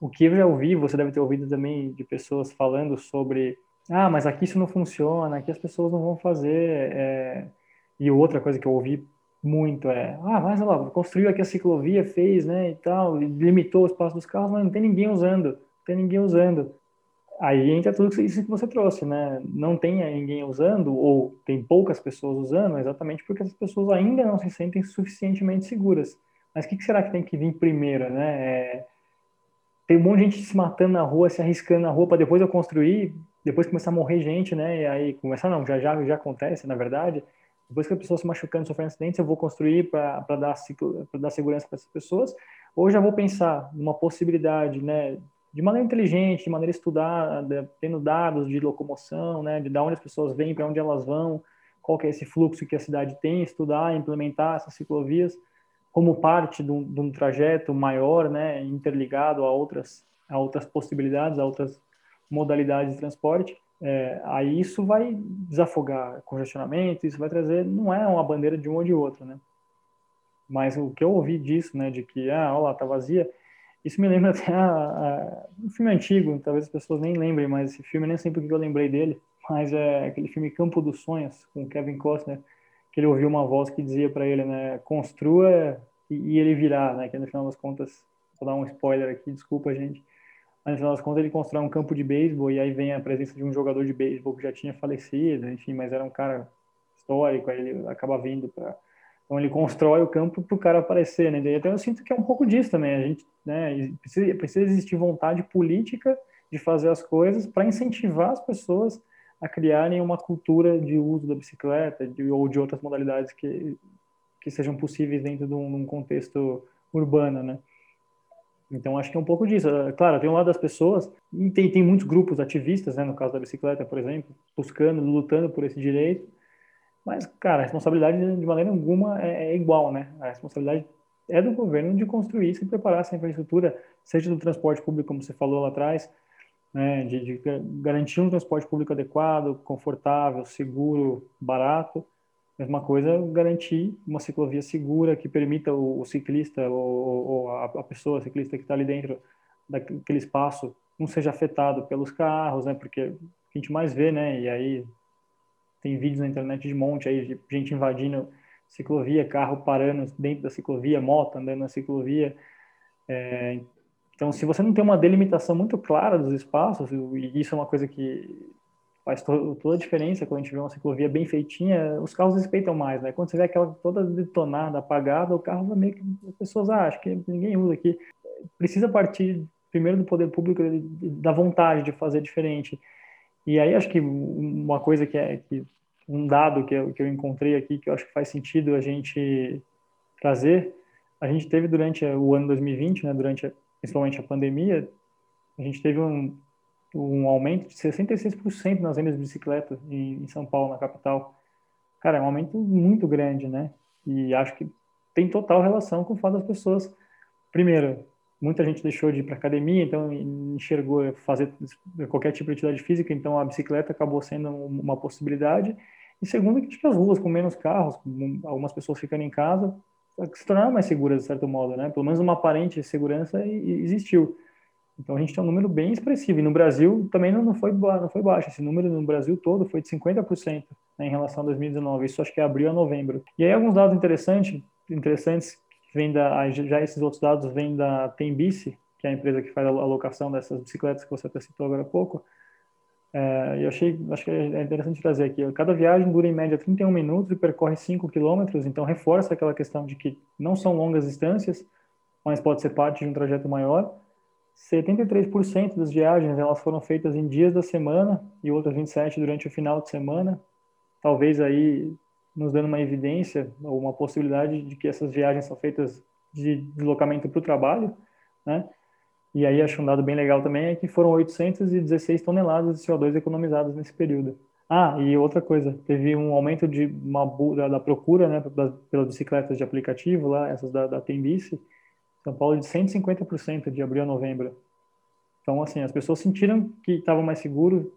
O que eu já ouvi, você deve ter ouvido também de pessoas falando sobre, mas aqui isso não funciona, aqui as pessoas não vão fazer... E outra coisa que eu ouvi muito é, mas olha lá, construiu aqui a ciclovia, fez, né, e tal, limitou o espaço dos carros, mas não tem ninguém usando, Aí entra tudo isso que você trouxe, né? Não tem ninguém usando, ou tem poucas pessoas usando, exatamente porque essas pessoas ainda não se sentem suficientemente seguras. Mas o que será que tem que vir primeiro, né? Tem um monte de gente se matando na rua, se arriscando na rua, para depois eu construir, depois começar a morrer gente, né? E aí, já acontece, na verdade... Depois que a pessoa se machucando, sofrendo acidentes, eu vou construir para dar segurança para essas pessoas, ou já vou pensar numa possibilidade, né, de maneira inteligente, de maneira estudada, tendo dados de locomoção, né, de onde as pessoas vêm, para onde elas vão, qual que é esse fluxo que a cidade tem, estudar, implementar essas ciclovias como parte de um trajeto maior, né, interligado a outras possibilidades, a outras modalidades de transporte. Aí isso vai desafogar congestionamento, isso vai trazer, não é uma bandeira de um ou de outro, né? Mas o que eu ouvi disso, né, de que, olha lá, tá vazia, isso me lembra até um filme antigo, talvez as pessoas nem lembrem, mas esse filme, nem sei porque eu lembrei dele, mas é aquele filme Campo dos Sonhos, com Kevin Costner, que ele ouviu uma voz que dizia para ele, né, construa e ele virá, né, que no final das contas, vou dar um spoiler aqui, desculpa, gente, mas, no final das contas, ele constrói um campo de beisebol e aí vem a presença de um jogador de beisebol que já tinha falecido, enfim, mas era um cara histórico, aí ele acaba vindo para... Então, ele constrói o campo para o cara aparecer, né? Então, eu sinto que é um pouco disso também. A gente, né, precisa existir vontade política de fazer as coisas para incentivar as pessoas a criarem uma cultura de uso da bicicleta ou de outras modalidades que sejam possíveis dentro de um contexto urbano, né? Então, acho que é um pouco disso. Claro, tem um lado das pessoas, e tem muitos grupos ativistas, né, no caso da bicicleta, por exemplo, buscando, lutando por esse direito, mas, cara, a responsabilidade, de maneira alguma, é igual, né? A responsabilidade é do governo de construir, se preparar essa infraestrutura, seja do transporte público, como você falou lá atrás, né, de garantir um transporte público adequado, confortável, seguro, barato. Mesma coisa, garantir uma ciclovia segura que permita o ciclista ou a pessoa ciclista que está ali dentro daquele espaço não seja afetado pelos carros, né? Porque o que a gente mais vê, né? E aí tem vídeos na internet de monte aí de gente invadindo ciclovia, carro parando dentro da ciclovia, moto andando na ciclovia. Então, se você não tem uma delimitação muito clara dos espaços, e isso é uma coisa que faz toda a diferença quando a gente vê uma ciclovia bem feitinha, os carros respeitam mais, né? Quando você vê aquela toda detonada, apagada, o carro vai meio que... As pessoas, acho que ninguém usa aqui. Precisa partir primeiro do poder público, da vontade de fazer diferente. E aí acho que uma coisa que é... um dado que eu encontrei aqui, que eu acho que faz sentido a gente trazer, a gente teve durante o ano 2020, né, durante principalmente a pandemia, a gente teve um aumento de 66% nas vendas de bicicletas em São Paulo, na capital. Cara, é um aumento muito grande, né? E acho que tem total relação com o fato das pessoas, primeiro, muita gente deixou de ir para academia, então enxergou fazer qualquer tipo de atividade física, então a bicicleta acabou sendo uma possibilidade. E segundo, que as ruas com menos carros, algumas pessoas ficando em casa, se tornaram mais seguras, de certo modo, né? Pelo menos uma aparente segurança existiu. Então a gente tem um número bem expressivo. E no Brasil também não foi baixo. Esse número no Brasil todo foi de 50%, né, em relação a 2019. Isso acho que é abril a novembro. E aí alguns dados interessantes já esses outros dados vêm da Tembici, que é a empresa que faz a locação dessas bicicletas que você até citou agora há pouco. E eu acho que é interessante trazer aqui. Cada viagem dura em média 31 minutos e percorre 5 quilômetros, então reforça aquela questão de que não são longas distâncias, mas pode ser parte de um trajeto maior. 73% das viagens elas foram feitas em dias da semana e outras 27% durante o final de semana. Talvez aí nos dando uma evidência ou uma possibilidade de que essas viagens são feitas de deslocamento para o trabalho, né? E aí acho um dado bem legal também é que foram 816 toneladas de CO2 economizadas nesse período. E outra coisa, teve um aumento da procura, né, pelas bicicletas de aplicativo, lá, essas da Tembici, São Paulo, de 150% de abril a novembro. Então, assim, as pessoas sentiram que estavam mais seguro.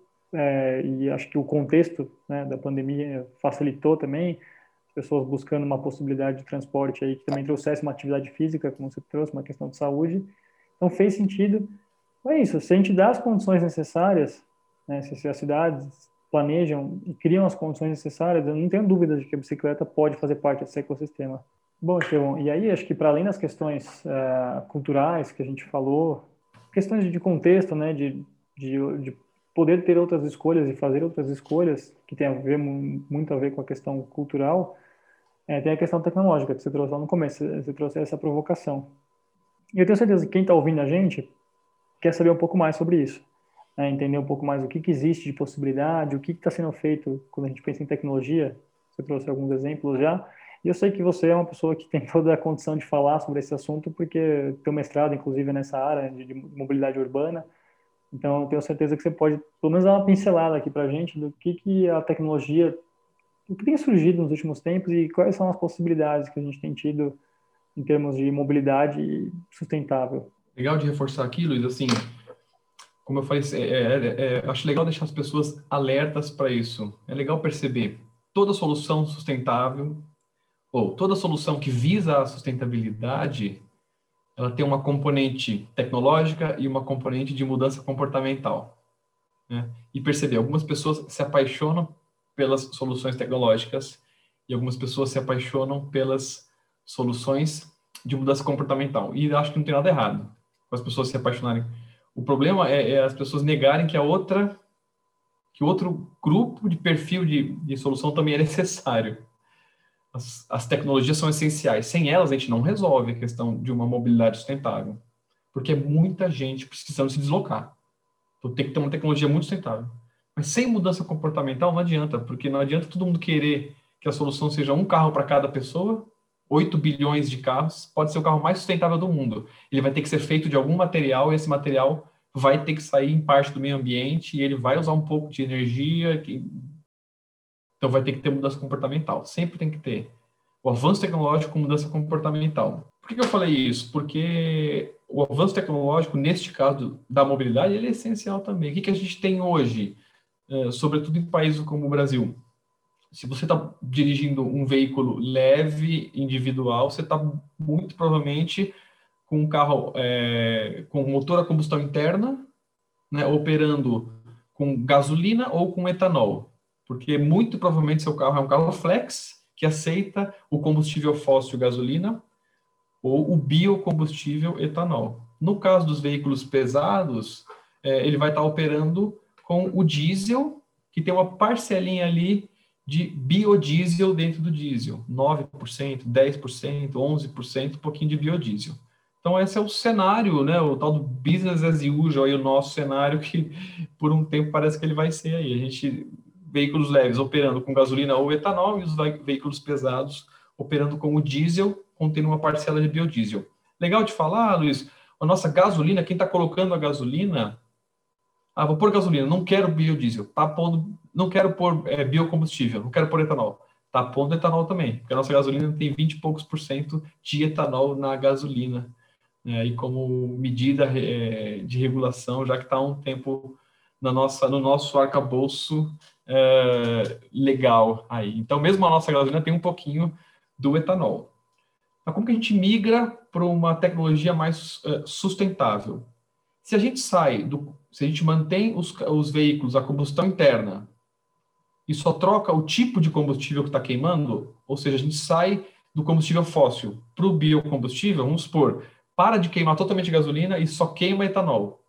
E acho que o contexto, né, da pandemia facilitou também as pessoas buscando uma possibilidade de transporte aí que também trouxesse uma atividade física, como você trouxe, uma questão de saúde. Então fez sentido. É isso, se a gente dá as condições necessárias, né, se as cidades planejam e criam as condições necessárias, eu não tenho dúvida de que a bicicleta pode fazer parte desse ecossistema. Bom, Estevão, e aí acho que para além das questões culturais que a gente falou, questões de contexto, né, de poder ter outras escolhas e fazer outras escolhas, que tem muito a ver com a questão cultural, tem a questão tecnológica, que você trouxe lá no começo, você trouxe essa provocação. E eu tenho certeza que quem está ouvindo a gente quer saber um pouco mais sobre isso, né? Entender um pouco mais o que existe de possibilidade, o que está sendo feito quando a gente pensa em tecnologia. Você trouxe alguns exemplos já, e eu sei que você é uma pessoa que tem toda a condição de falar sobre esse assunto, porque teu mestrado, inclusive, é nessa área de mobilidade urbana. Então, eu tenho certeza que você pode, pelo menos, dar uma pincelada aqui para a gente do que a tecnologia, o que tem surgido nos últimos tempos e quais são as possibilidades que a gente tem tido em termos de mobilidade sustentável. Legal de reforçar aqui, Luiz, assim, como eu falei, acho legal deixar as pessoas alertas para isso. É legal perceber toda solução sustentável ou toda solução que visa a sustentabilidade, ela tem uma componente tecnológica e uma componente de mudança comportamental, né? E perceber, algumas pessoas se apaixonam pelas soluções tecnológicas e algumas pessoas se apaixonam pelas soluções de mudança comportamental. E acho que não tem nada errado com as pessoas se apaixonarem. O problema é as pessoas negarem que outro grupo de perfil de solução também é necessário. As tecnologias são essenciais. Sem elas, a gente não resolve a questão de uma mobilidade sustentável. Porque é muita gente precisando se deslocar. Então, tem que ter uma tecnologia muito sustentável. Mas sem mudança comportamental, não adianta. Porque não adianta todo mundo querer que a solução seja um carro para cada pessoa. 8 bilhões de carros. Pode ser o carro mais sustentável do mundo. Ele vai ter que ser feito de algum material. E esse material vai ter que sair em parte do meio ambiente. E ele vai usar um pouco de energia... Então, vai ter que ter mudança comportamental. Sempre tem que ter o avanço tecnológico com mudança comportamental. Por que eu falei isso? Porque o avanço tecnológico, neste caso da mobilidade, ele é essencial também. O que a gente tem hoje, sobretudo em países como o Brasil? Se você está dirigindo um veículo leve, individual, você está muito provavelmente com um carro com motor a combustão interna, né, operando com gasolina ou com etanol. Porque muito provavelmente seu carro é um carro flex, que aceita o combustível fóssil gasolina ou o biocombustível etanol. No caso dos veículos pesados, ele vai estar operando com o diesel, que tem uma parcelinha ali de biodiesel dentro do diesel, 9%, 10%, 11%, um pouquinho de biodiesel. Então, esse é o cenário, né, o tal do business as usual, e o nosso cenário que, por um tempo, parece que ele vai ser aí. A gente, veículos leves operando com gasolina ou etanol, e os veículos pesados operando com o diesel, contendo uma parcela de biodiesel. Legal de falar, Luiz, a nossa gasolina, quem está colocando a gasolina, vou pôr gasolina, não quero biodiesel, tá pondo, não quero pôr biocombustível, não quero pôr etanol. Tá pondo etanol também, porque a nossa gasolina tem 20 e poucos por cento de etanol na gasolina. Né? E como medida de regulação, já que está há um tempo no nosso arcabouço legal aí. Então, mesmo a nossa gasolina tem um pouquinho do etanol. Mas como que a gente migra para uma tecnologia mais sustentável? Se a gente mantém os veículos a combustão interna e só troca o tipo de combustível que está queimando, ou seja, a gente sai do combustível fóssil para o biocombustível, vamos supor, para de queimar totalmente gasolina e só queima etanol.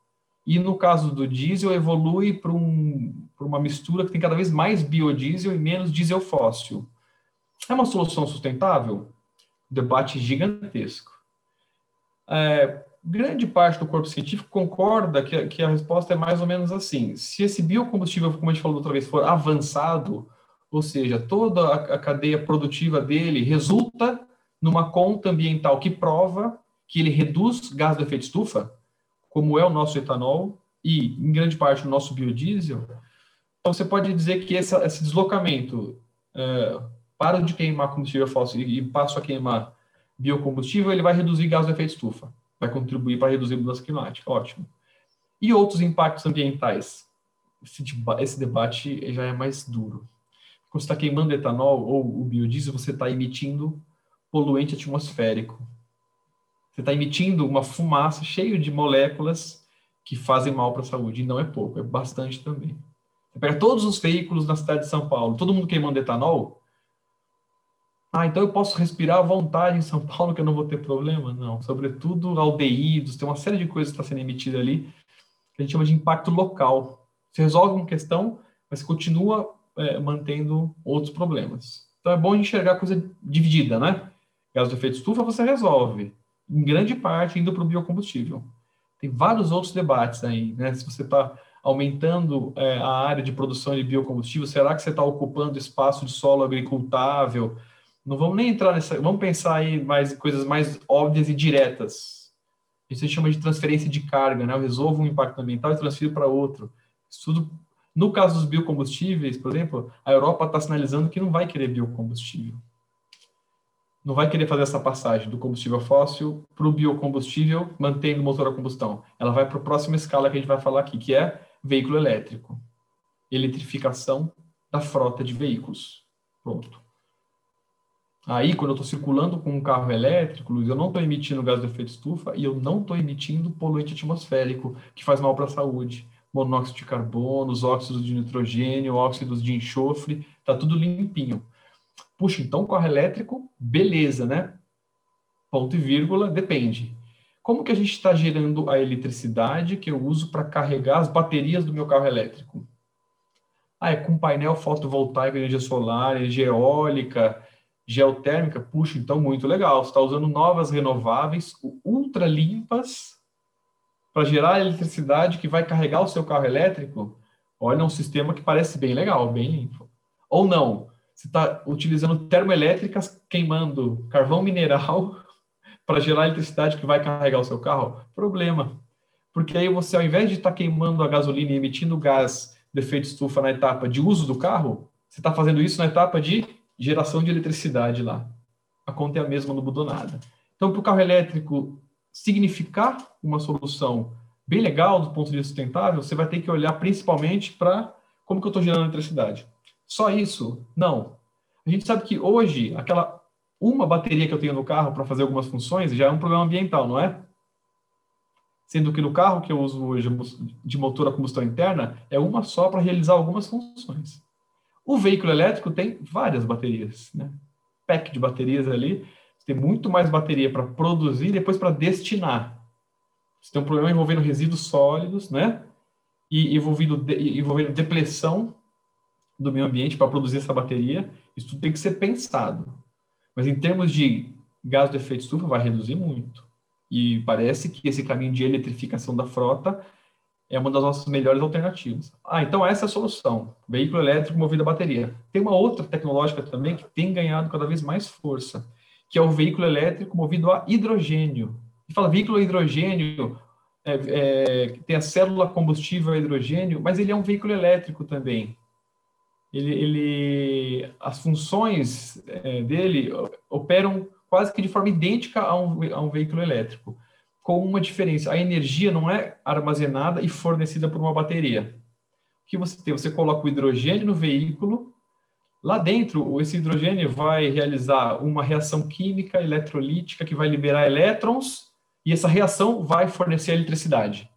E no caso do diesel, evolui para uma mistura que tem cada vez mais biodiesel e menos diesel fóssil. É uma solução sustentável? Debate gigantesco. Grande parte do corpo científico concorda que a resposta é mais ou menos assim. Se esse biocombustível, como a gente falou outra vez, for avançado, ou seja, toda a cadeia produtiva dele resulta numa conta ambiental que prova que ele reduz gás do efeito estufa, como é o nosso etanol e, em grande parte, o nosso biodiesel, então você pode dizer que esse deslocamento, para de queimar combustível fóssil e passo a queimar biocombustível, ele vai reduzir gás do efeito estufa. Vai contribuir para reduzir a mudança climática, ótimo. E outros impactos ambientais? Esse debate já é mais duro. Quando você está queimando etanol ou o biodiesel, você está emitindo poluente atmosférico. Você está emitindo uma fumaça cheia de moléculas que fazem mal para a saúde. E não é pouco, é bastante também. Você pega todos os veículos na cidade de São Paulo, todo mundo queimando etanol, então eu posso respirar à vontade em São Paulo, que eu não vou ter problema? Não. Sobretudo aldeídos, tem uma série de coisas que está sendo emitida ali, que a gente chama de impacto local. Você resolve uma questão, mas continua mantendo outros problemas. Então é bom enxergar a coisa dividida, né? Gás do efeito estufa você resolve, em grande parte indo para o biocombustível. Tem vários outros debates aí, né? Se você está aumentando a área de produção de biocombustível, será que você está ocupando espaço de solo agricultável? Não vamos nem entrar nessa... Vamos pensar aí em coisas mais óbvias e diretas. Isso a gente chama de transferência de carga, né? Eu resolvo um impacto ambiental e transfiro para outro. Isso tudo, no caso dos biocombustíveis, por exemplo, a Europa está sinalizando que não vai querer biocombustível. Não vai querer fazer essa passagem do combustível fóssil para o biocombustível, mantendo o motor a combustão. Ela vai para a próxima escala que a gente vai falar aqui, que é veículo elétrico. Eletrificação da frota de veículos. Pronto. Aí, quando eu estou circulando com um carro elétrico, Luiz, eu não estou emitindo gás de efeito estufa e eu não estou emitindo poluente atmosférico, que faz mal para a saúde. Monóxido de carbono, os óxidos de nitrogênio, óxidos de enxofre, está tudo limpinho. Puxa, então carro elétrico, beleza, né? Ponto e vírgula, depende. Como que a gente está gerando a eletricidade que eu uso para carregar as baterias do meu carro elétrico? É com painel fotovoltaico, energia solar, energia eólica... geotérmica, puxa, então muito legal. Você está usando novas renováveis, ultra limpas, para gerar eletricidade que vai carregar o seu carro elétrico. Olha, é um sistema que parece bem legal, bem limpo. Ou não, você está utilizando termoelétricas, queimando carvão mineral para gerar eletricidade que vai carregar o seu carro. Problema. Porque aí você, ao invés de estar queimando a gasolina e emitindo gás de efeito estufa na etapa de uso do carro, você está fazendo isso na etapa de geração de eletricidade lá. A conta é a mesma, não mudou nada. Então, para o carro elétrico significar uma solução bem legal do ponto de vista sustentável, você vai ter que olhar principalmente para como que eu estou gerando eletricidade. Só isso? Não. A gente sabe que hoje, uma bateria que eu tenho no carro para fazer algumas funções já é um problema ambiental, não é? Sendo que no carro que eu uso hoje de motor a combustão interna, é uma só para realizar algumas funções. O veículo elétrico tem várias baterias, né? Pack de baterias ali, tem muito mais bateria para produzir e depois para destinar. Você tem um problema envolvendo resíduos sólidos, né? E envolvendo depressão do meio ambiente para produzir essa bateria, isso tudo tem que ser pensado. Mas em termos de gás do efeito estufa, vai reduzir muito. E parece que esse caminho de eletrificação da frota é uma das nossas melhores alternativas. Ah, então essa é a solução. Veículo elétrico movido a bateria. Tem uma outra tecnológica também que tem ganhado cada vez mais força, que é o veículo elétrico movido a hidrogênio. E fala veículo a hidrogênio, tem a célula combustível a hidrogênio, mas ele é um veículo elétrico também. As funções dele operam quase que de forma idêntica a um veículo elétrico, com uma diferença: a energia não é armazenada e fornecida por uma bateria. O que você tem? Você coloca o hidrogênio no veículo, lá dentro esse hidrogênio vai realizar uma reação química eletrolítica que vai liberar elétrons, e essa reação vai fornecer eletricidade.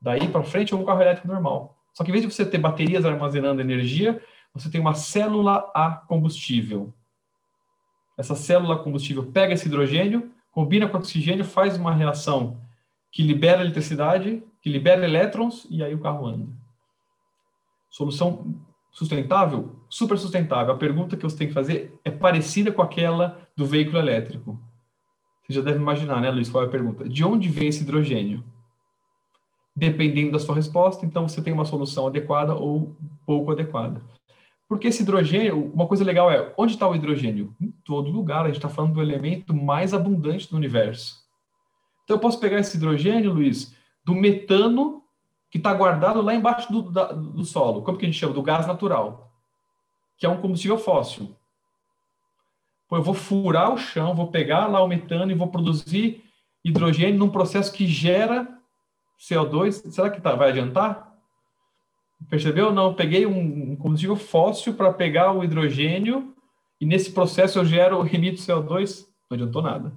Daí para frente é um carro elétrico normal. Só que em vez de você ter baterias armazenando energia, você tem uma célula a combustível. Essa célula a combustível pega esse hidrogênio, combina com oxigênio, faz uma reação que libera eletricidade, que libera elétrons, e aí o carro anda. Solução sustentável? Super sustentável. A pergunta que você tem que fazer é parecida com aquela do veículo elétrico. Você já deve imaginar, né, Luiz, qual é a pergunta? De onde vem esse hidrogênio? Dependendo da sua resposta, então você tem uma solução adequada ou pouco adequada. Porque esse hidrogênio, uma coisa legal é, onde está o hidrogênio? Em todo lugar. A gente está falando do elemento mais abundante do universo. Então eu posso pegar esse hidrogênio, Luiz, do metano que está guardado lá embaixo do solo. Como que a gente chama? Do gás natural. Que é um combustível fóssil. Pô, eu vou furar o chão, vou pegar lá o metano e vou produzir hidrogênio num processo que gera CO2. Será que vai adiantar? Percebeu? Não, eu peguei um combustível fóssil para pegar o hidrogênio e nesse processo eu emito CO2, não adiantou nada.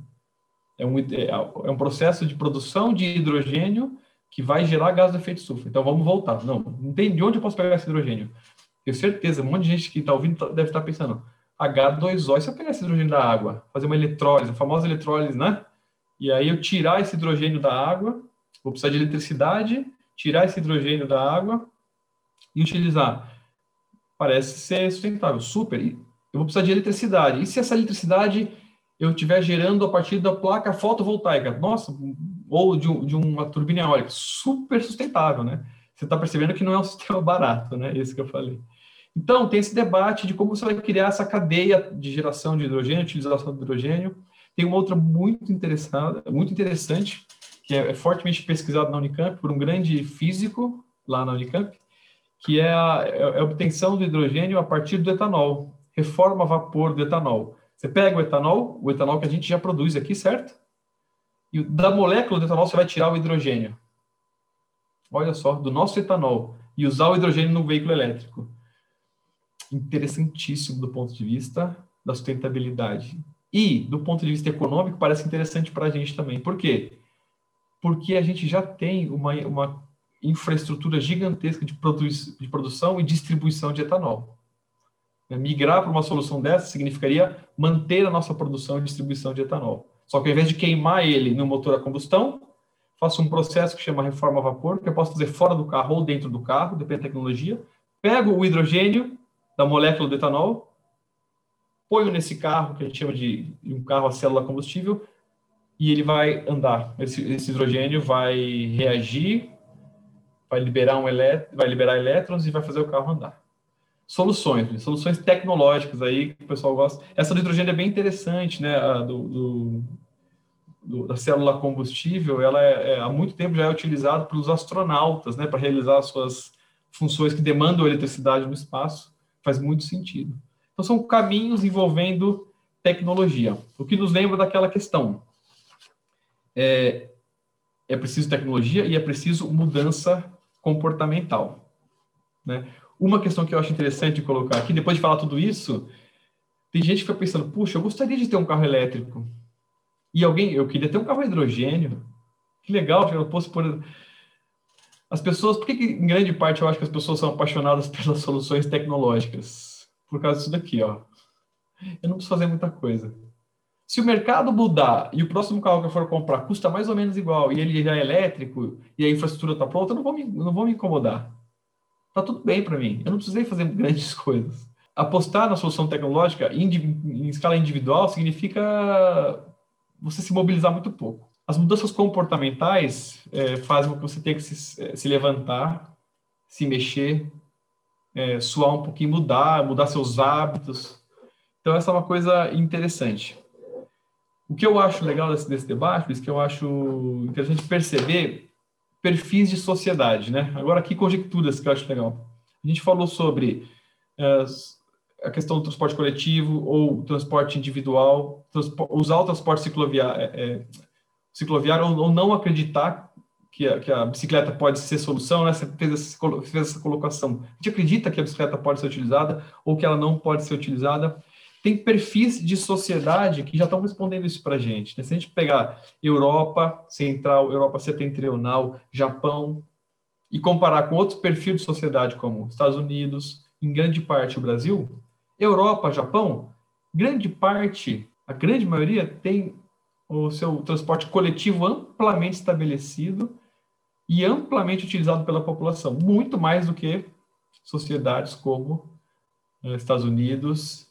É um processo de produção de hidrogênio que vai gerar gás de efeito estufa. Então vamos voltar. Não tem de onde eu posso pegar esse hidrogênio. Tenho certeza, um monte de gente que está ouvindo deve estar pensando, H2O, se eu pegar esse hidrogênio da água, fazer uma eletrólise, a famosa eletrólise, né? E aí eu tirar esse hidrogênio da água, vou precisar de eletricidade, tirar esse hidrogênio da água e utilizar. Parece ser sustentável, super. Eu vou precisar de eletricidade. E se essa eletricidade eu estiver gerando a partir da placa fotovoltaica? Nossa, ou de uma turbina eólica? Super sustentável, né? Você está percebendo que não é um sistema barato, né? Esse que eu falei. Então, tem esse debate de como você vai criar essa cadeia de geração de hidrogênio, utilização do hidrogênio. Tem uma outra muito interessante, que é fortemente pesquisada na Unicamp por um grande físico lá na Unicamp, que é a obtenção do hidrogênio a partir do etanol, reforma a vapor do etanol. Você pega o etanol que a gente já produz aqui, certo? E da molécula do etanol você vai tirar o hidrogênio. Olha só, do nosso etanol, e usar o hidrogênio no veículo elétrico. Interessantíssimo do ponto de vista da sustentabilidade. E, do ponto de vista econômico, parece interessante para a gente também. Por quê? Porque a gente já tem uma infraestrutura gigantesca de produção e distribuição de etanol. Migrar para uma solução dessa significaria manter a nossa produção e distribuição de etanol. Só que ao invés de queimar ele no motor a combustão, faço um processo que chama reforma a vapor, que eu posso fazer fora do carro ou dentro do carro, depende da tecnologia. Pego o hidrogênio da molécula do etanol, ponho nesse carro, que a gente chama de um carro a célula combustível, e ele vai andar. Esse hidrogênio vai reagir, vai liberar elétrons e vai fazer o carro andar. Soluções tecnológicas aí que o pessoal gosta. Essa do hidrogênio é bem interessante, né? A da célula combustível, ela há muito tempo já é utilizada pelos astronautas, né? Para realizar as suas funções que demandam eletricidade no espaço. Faz muito sentido. Então, são caminhos envolvendo tecnologia. O que nos lembra daquela questão. É preciso tecnologia e é preciso mudança comportamental, né? Uma questão que eu acho interessante de colocar aqui, depois de falar tudo isso, tem gente que fica pensando, puxa, eu gostaria de ter um carro elétrico. Eu queria ter um carro a hidrogênio. Que legal, eu posso pôr... As pessoas, por que em grande parte eu acho que as pessoas são apaixonadas pelas soluções tecnológicas? Por causa disso daqui, ó. Eu não preciso fazer muita coisa. Se o mercado mudar e o próximo carro que eu for comprar custa mais ou menos igual e ele já é elétrico e a infraestrutura está pronta, eu não vou me incomodar. Tá tudo bem para mim. Eu não precisei fazer grandes coisas. Apostar na solução tecnológica em escala individual significa você se mobilizar muito pouco. As mudanças comportamentais fazem com que você tenha que se levantar, se mexer, suar um pouquinho, mudar seus hábitos. Então, essa é uma coisa interessante. O que eu acho legal desse debate, isso que eu acho interessante perceber, perfis de sociedade, né? Agora, que conjecturas que eu acho legal. A gente falou sobre a questão do transporte coletivo ou transporte individual, usar o transporte cicloviário ou não acreditar que a bicicleta pode ser solução, né? Você fez essa colocação. A gente acredita que a bicicleta pode ser utilizada ou que ela não pode ser utilizada. Tem perfis de sociedade que já estão respondendo isso para a gente, né? Se a gente pegar Europa Central, Europa Setentrional, Japão, e comparar com outros perfis de sociedade como Estados Unidos, em grande parte o Brasil, Europa, Japão, a grande maioria tem o seu transporte coletivo amplamente estabelecido e amplamente utilizado pela população, muito mais do que sociedades como Estados Unidos,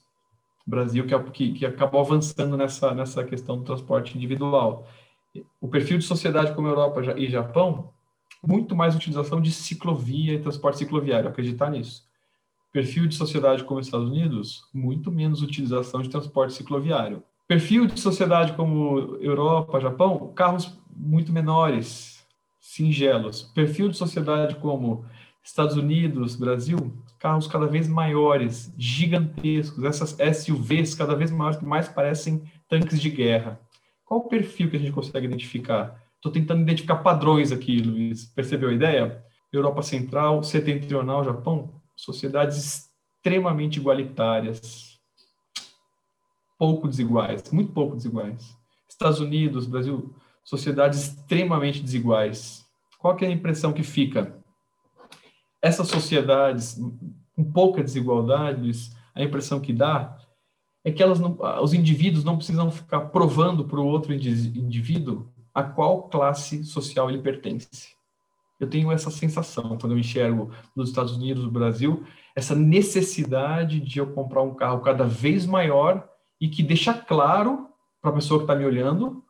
Brasil, que acabou avançando nessa questão do transporte individual. O perfil de sociedade como Europa e Japão, muito mais utilização de ciclovia e transporte cicloviário, acreditar nisso. Perfil de sociedade como Estados Unidos, muito menos utilização de transporte cicloviário. Perfil de sociedade como Europa, Japão, carros muito menores, singelos. Perfil de sociedade como Estados Unidos, Brasil, carros cada vez maiores, gigantescos, essas SUVs cada vez maiores, que mais parecem tanques de guerra. Qual o perfil que a gente consegue identificar? Estou tentando identificar padrões aqui, Luiz. Percebeu a ideia? Europa Central, Setentrional, Japão, sociedades extremamente igualitárias, muito pouco desiguais. Estados Unidos, Brasil, sociedades extremamente desiguais. Qual que é a impressão que fica? Essas sociedades com pouca desigualdade, a impressão que dá é que os indivíduos não precisam ficar provando para o outro indivíduo a qual classe social ele pertence. Eu tenho essa sensação quando eu enxergo nos Estados Unidos, no Brasil, essa necessidade de eu comprar um carro cada vez maior e que deixa claro para a pessoa que está me olhando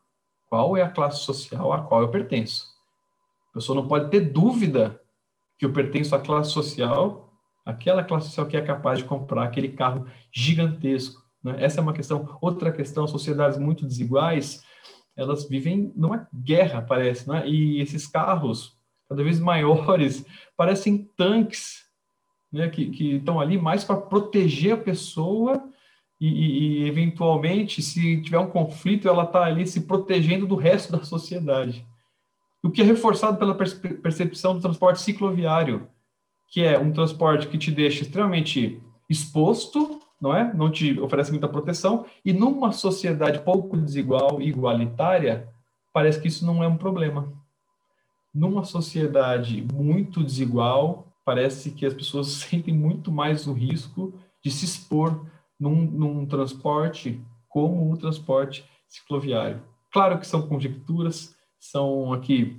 qual é a classe social a qual eu pertenço. A pessoa não pode ter dúvida que eu pertenço à classe social, aquela classe social que é capaz de comprar aquele carro gigantesco, né? Essa é uma questão. Outra questão, sociedades muito desiguais, elas vivem numa guerra, parece, né? E esses carros, cada vez maiores, parecem tanques, né? Que estão ali mais para proteger a pessoa e, eventualmente, se tiver um conflito, ela está ali se protegendo do resto da sociedade. O que é reforçado pela percepção do transporte cicloviário, que é um transporte que te deixa extremamente exposto, não é? Não te oferece muita proteção, e numa sociedade pouco desigual e igualitária, parece que isso não é um problema. Numa sociedade muito desigual, parece que as pessoas sentem muito mais o risco de se expor num transporte como o transporte cicloviário. Claro que são conjecturas, são aqui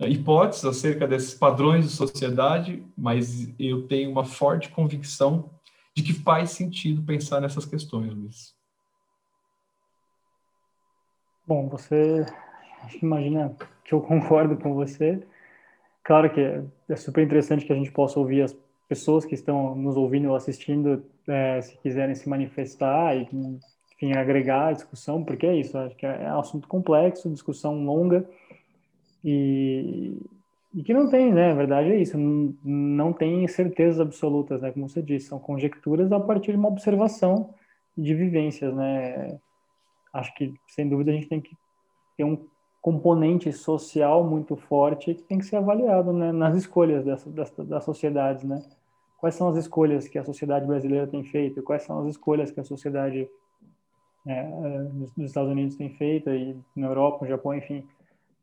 hipóteses acerca desses padrões de sociedade, mas eu tenho uma forte convicção de que faz sentido pensar nessas questões, Luiz. Bom, você imagina que eu concordo com você. Claro que é super interessante que a gente possa ouvir as pessoas que estão nos ouvindo ou assistindo, se quiserem se manifestar e, enfim, agregar a discussão, porque é isso, acho que é um assunto complexo, discussão longa, e que não tem, né, na verdade é isso, não tem certezas absolutas, né, como você disse, são conjecturas a partir de uma observação de vivências, né, acho que, sem dúvida, a gente tem que ter um componente social muito forte que tem que ser avaliado, né, nas escolhas das sociedades, né, quais são as escolhas que a sociedade brasileira tem feito, quais são as escolhas que a sociedade dos Estados Unidos tem feito, e na Europa, no Japão, enfim,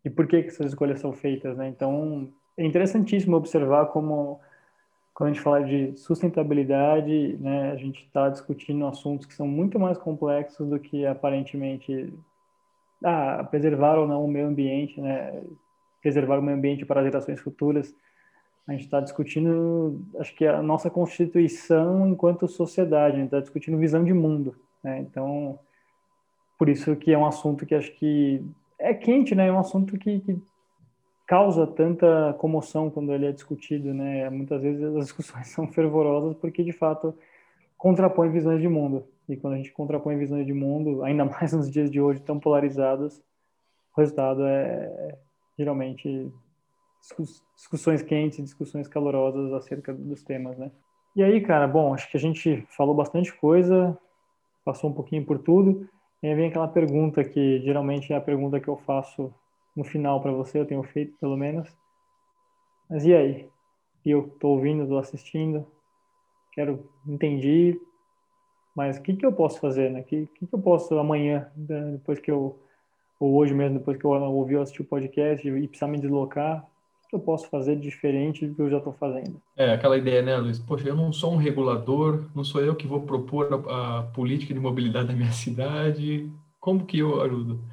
e por que essas escolhas são feitas, né? Então, é interessantíssimo observar como, quando a gente fala de sustentabilidade, né, a gente está discutindo assuntos que são muito mais complexos do que, aparentemente, preservar ou não o meio ambiente, né, preservar o meio ambiente para gerações futuras, a gente está discutindo, acho que a nossa constituição enquanto sociedade, a gente está discutindo visão de mundo, né? Então, por isso que é um assunto que acho que é quente, né? É um assunto que causa tanta comoção quando ele é discutido, né? Muitas vezes as discussões são fervorosas porque, de fato, contrapõe visões de mundo. E quando a gente contrapõe visões de mundo, ainda mais nos dias de hoje tão polarizadas, o resultado é, geralmente, discussões quentes, discussões calorosas acerca dos temas, né? E aí, cara, bom, acho que a gente falou bastante coisa, passou um pouquinho por tudo, e aí vem aquela pergunta que, geralmente, é a pergunta que eu faço no final para você, eu tenho feito, pelo menos. Mas e aí? Eu estou ouvindo, estou assistindo, quero, entendi, mas o que, que eu posso fazer, né? O que eu posso amanhã, depois que eu, ou hoje mesmo, depois que eu ouvi ou assisti o podcast e precisar me deslocar, o que eu posso fazer de diferente do que eu já estou fazendo? É, aquela ideia, né, Luiz? Poxa, eu não sou um regulador, não sou eu que vou propor a política de mobilidade da minha cidade, como que eu ajudo?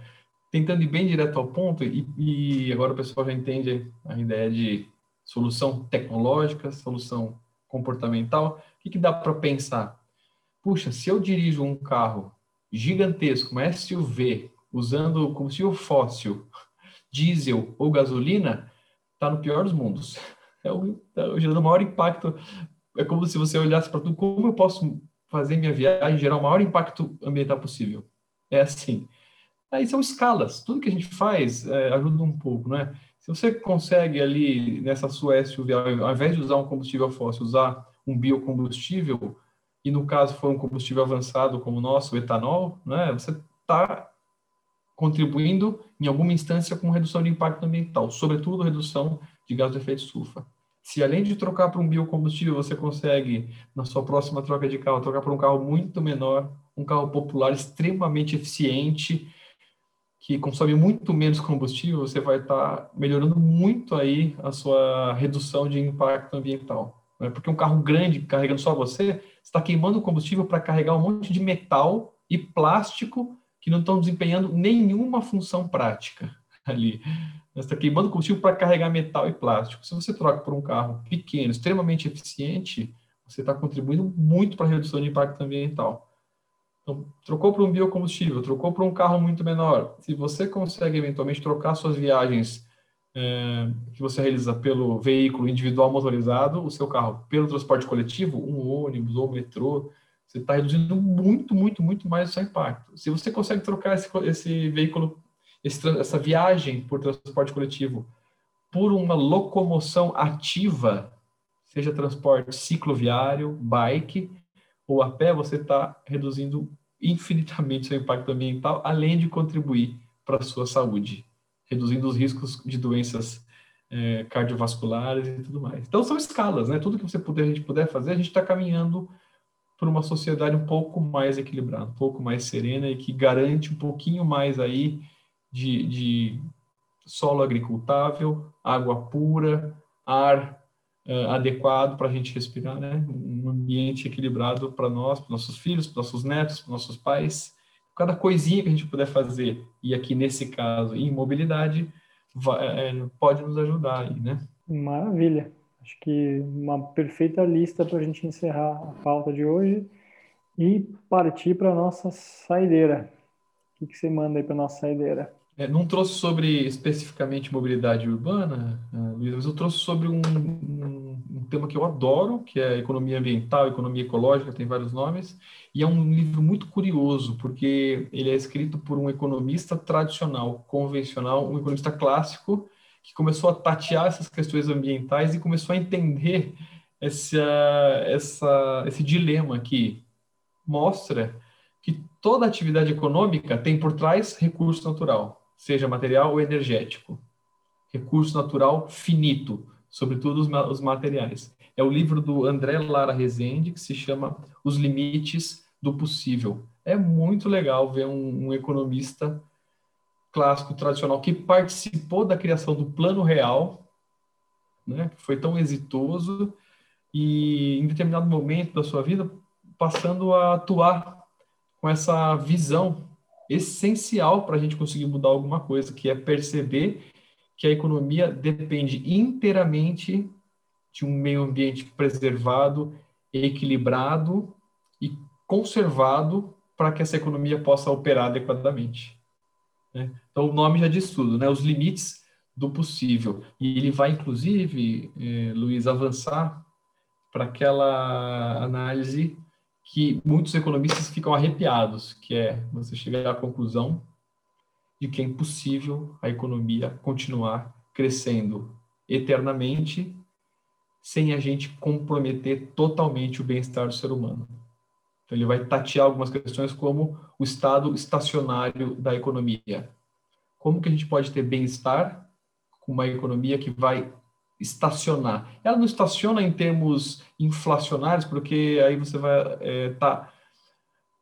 Tentando ir bem direto ao ponto, e agora o pessoal já entende a ideia de solução tecnológica, solução comportamental. O que dá para pensar? Puxa, se eu dirijo um carro gigantesco, uma SUV, usando combustível fóssil, diesel ou gasolina, está no pior dos mundos. Está gerando o maior impacto. É como se você olhasse para tudo, como eu posso fazer minha viagem gerar o maior impacto ambiental possível? É assim. Aí são escalas. Tudo que a gente faz ajuda um pouco, né? Se você consegue ali, nessa sua SUV, ao invés de usar um combustível fóssil, usar um biocombustível, e no caso for um combustível avançado como o nosso, o etanol, né? Você está contribuindo, em alguma instância, com redução de impacto ambiental, sobretudo redução de gás de efeito estufa. Se além de trocar por um biocombustível, você consegue, na sua próxima troca de carro, trocar por um carro muito menor, um carro popular extremamente eficiente, que consome muito menos combustível, você vai estar melhorando muito aí a sua redução de impacto ambiental, né? Porque um carro grande carregando só você está queimando combustível para carregar um monte de metal e plástico que não estão desempenhando nenhuma função prática ali. Você está queimando combustível para carregar metal e plástico. Se você troca por um carro pequeno, extremamente eficiente, você está contribuindo muito para a redução de impacto ambiental. Então, trocou por um biocombustível, trocou por um carro muito menor. Se você consegue, eventualmente, trocar suas viagens que você realiza pelo veículo individual motorizado, o seu carro, pelo transporte coletivo, um ônibus ou um metrô, você está reduzindo muito, muito, muito mais o seu impacto. Se você consegue trocar esse veículo, essa viagem por transporte coletivo por uma locomoção ativa, seja transporte cicloviário, bike ou a pé, você está reduzindo infinitamente seu impacto ambiental, além de contribuir para a sua saúde, reduzindo os riscos de doenças cardiovasculares e tudo mais. Então, são escalas, né? Tudo que você puder, a gente puder fazer, a gente está caminhando para uma sociedade um pouco mais equilibrada, um pouco mais serena e que garante um pouquinho mais aí de solo agricultável, água pura, ar adequado para a gente respirar, né? Um ambiente equilibrado para nós, para nossos filhos, para nossos netos, para nossos pais. Cada coisinha que a gente puder fazer, e aqui nesse caso, em mobilidade, pode nos ajudar aí, né? Maravilha. Acho que uma perfeita lista para a gente encerrar a pauta de hoje e partir para a nossa saideira. O que você manda aí para a nossa saideira? Não trouxe sobre especificamente mobilidade urbana, Luiz, mas eu trouxe sobre um tema que eu adoro, que é economia ambiental, economia ecológica, tem vários nomes, e é um livro muito curioso, porque ele é escrito por um economista tradicional, convencional, um economista clássico, que começou a tatear essas questões ambientais e começou a entender esse dilema que mostra que toda atividade econômica tem por trás recurso natural, seja material ou energético. Recurso natural finito, sobretudo os materiais. É o livro do André Lara Resende, que se chama Os Limites do Possível. É muito legal ver um economista clássico, tradicional, que participou da criação do Plano Real, né, que foi tão exitoso, e em determinado momento da sua vida, passando a atuar com essa visão essencial para a gente conseguir mudar alguma coisa, que é perceber que a economia depende inteiramente de um meio ambiente preservado, equilibrado e conservado para que essa economia possa operar adequadamente. Né? Então, o nome já diz tudo, né? Os limites do possível. E ele vai, inclusive, Luiz, avançar para aquela análise que muitos economistas ficam arrepiados, que é você chegar à conclusão de que é impossível a economia continuar crescendo eternamente sem a gente comprometer totalmente o bem-estar do ser humano. Então, ele vai tatear algumas questões como o estado estacionário da economia. Como que a gente pode ter bem-estar com uma economia que vai estacionar? Ela não estaciona em termos inflacionários, porque aí você vai tá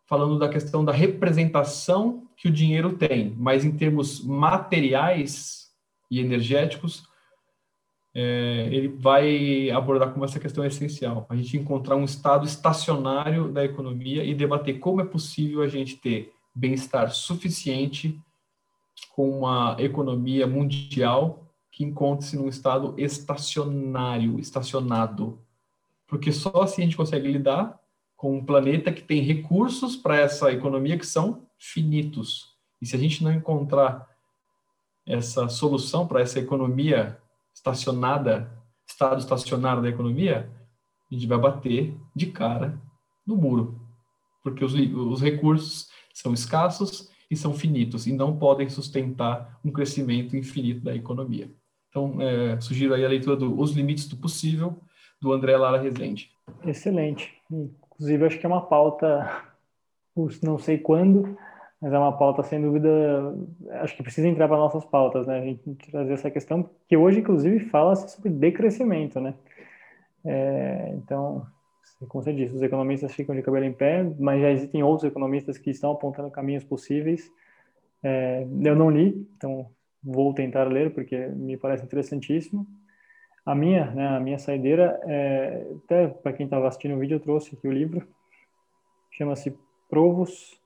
falando da questão da representação que o dinheiro tem, mas em termos materiais e energéticos, ele vai abordar como essa questão é essencial. A gente encontrar um estado estacionário da economia e debater como é possível a gente ter bem-estar suficiente com uma economia mundial que encontre-se num estado estacionário, estacionado. Porque só assim a gente consegue lidar com um planeta que tem recursos para essa economia que são finitos. E se a gente não encontrar essa solução para essa economia estacionada, estado estacionário da economia, a gente vai bater de cara no muro. Porque os recursos são escassos e são finitos, e não podem sustentar um crescimento infinito da economia. Então, sugiro aí a leitura do Os Limites do Possível, do André Lara Resende. Excelente. Inclusive, acho que é uma pauta, não sei quando, mas é uma pauta, sem dúvida, acho que precisa entrar para nossas pautas, né? A gente trazer essa questão, que hoje, inclusive, fala-se sobre decrescimento, né? Então, como você disse, os economistas ficam de cabelo em pé, mas já existem outros economistas que estão apontando caminhos possíveis. Eu não li, então vou tentar ler, porque me parece interessantíssimo. A minha saideira, até para quem estava assistindo o vídeo, eu trouxe aqui o livro, chama-se Provos.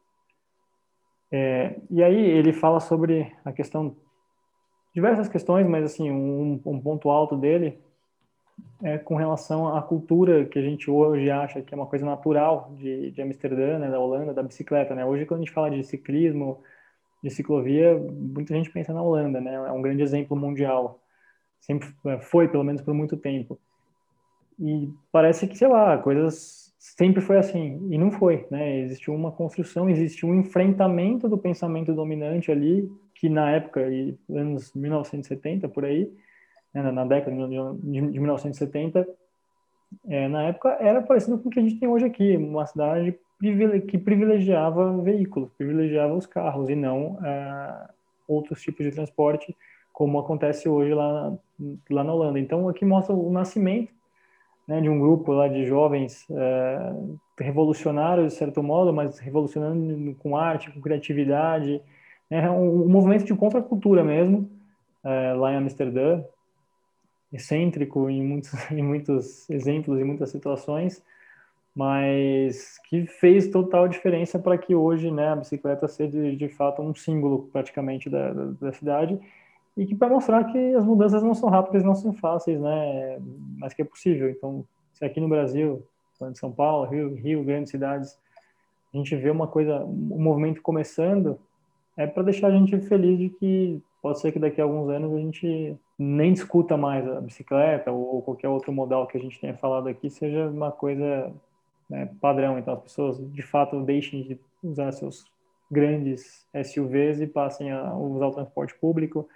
E aí ele fala sobre a questão, diversas questões, mas assim, um ponto alto dele é com relação à cultura que a gente hoje acha que é uma coisa natural de Amsterdã, né, da Holanda, da bicicleta, né? Hoje, quando a gente fala de ciclismo, de ciclovia, muita gente pensa na Holanda, né? É um grande exemplo mundial, sempre foi, pelo menos por muito tempo. E parece que, sei lá, coisas... Sempre foi assim, e não foi, né? Existiu uma construção, existiu um enfrentamento do pensamento dominante ali, que na época, e anos 1970, por aí, né, na década de 1970, na época era parecido com o que a gente tem hoje aqui, uma cidade que privilegiava veículos, privilegiava os carros, e não outros tipos de transporte, como acontece hoje lá na Holanda. Então, aqui mostra o nascimento, né, de um grupo lá de jovens revolucionários, de certo modo, mas revolucionando com arte, com criatividade, né, um movimento de contracultura mesmo, lá em Amsterdã, excêntrico em muitos exemplos, em muitas situações, mas que fez total diferença para que hoje, né, a bicicleta seja de fato um símbolo praticamente da cidade, e que para mostrar que as mudanças não são rápidas, não são fáceis, né? Mas que é possível. Então, se aqui no Brasil, em São Paulo, Rio, grandes cidades, a gente vê um movimento começando, é para deixar a gente feliz de que pode ser que daqui a alguns anos a gente nem discuta mais a bicicleta ou qualquer outro modal que a gente tenha falado aqui, seja uma coisa, né, padrão. Então, as pessoas, de fato, deixem de usar seus grandes SUVs e passem a usar o transporte público,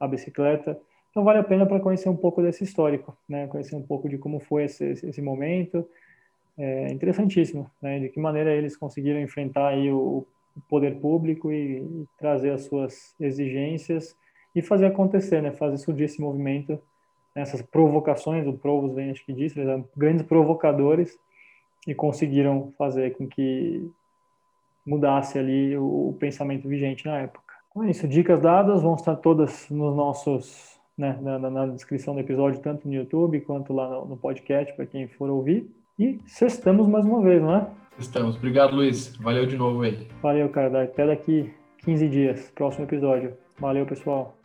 a bicicleta. Então, vale a pena para conhecer um pouco desse histórico, né? Conhecer um pouco de como foi esse momento. É interessantíssimo, né? De que maneira eles conseguiram enfrentar aí o poder público e trazer as suas exigências e fazer acontecer, né? Fazer surgir esse movimento, né? Essas provocações, o Provos vem, acho que disse, eles eram grandes provocadores e conseguiram fazer com que mudasse ali o pensamento vigente na época. Então é isso, dicas dadas, vão estar todas nos nossos, né, na descrição do episódio, tanto no YouTube quanto lá no podcast, para quem for ouvir. E sextamos mais uma vez, não é? Sextamos. Obrigado, Luiz. Valeu de novo aí. Valeu, cara. Até daqui 15 dias, próximo episódio. Valeu, pessoal.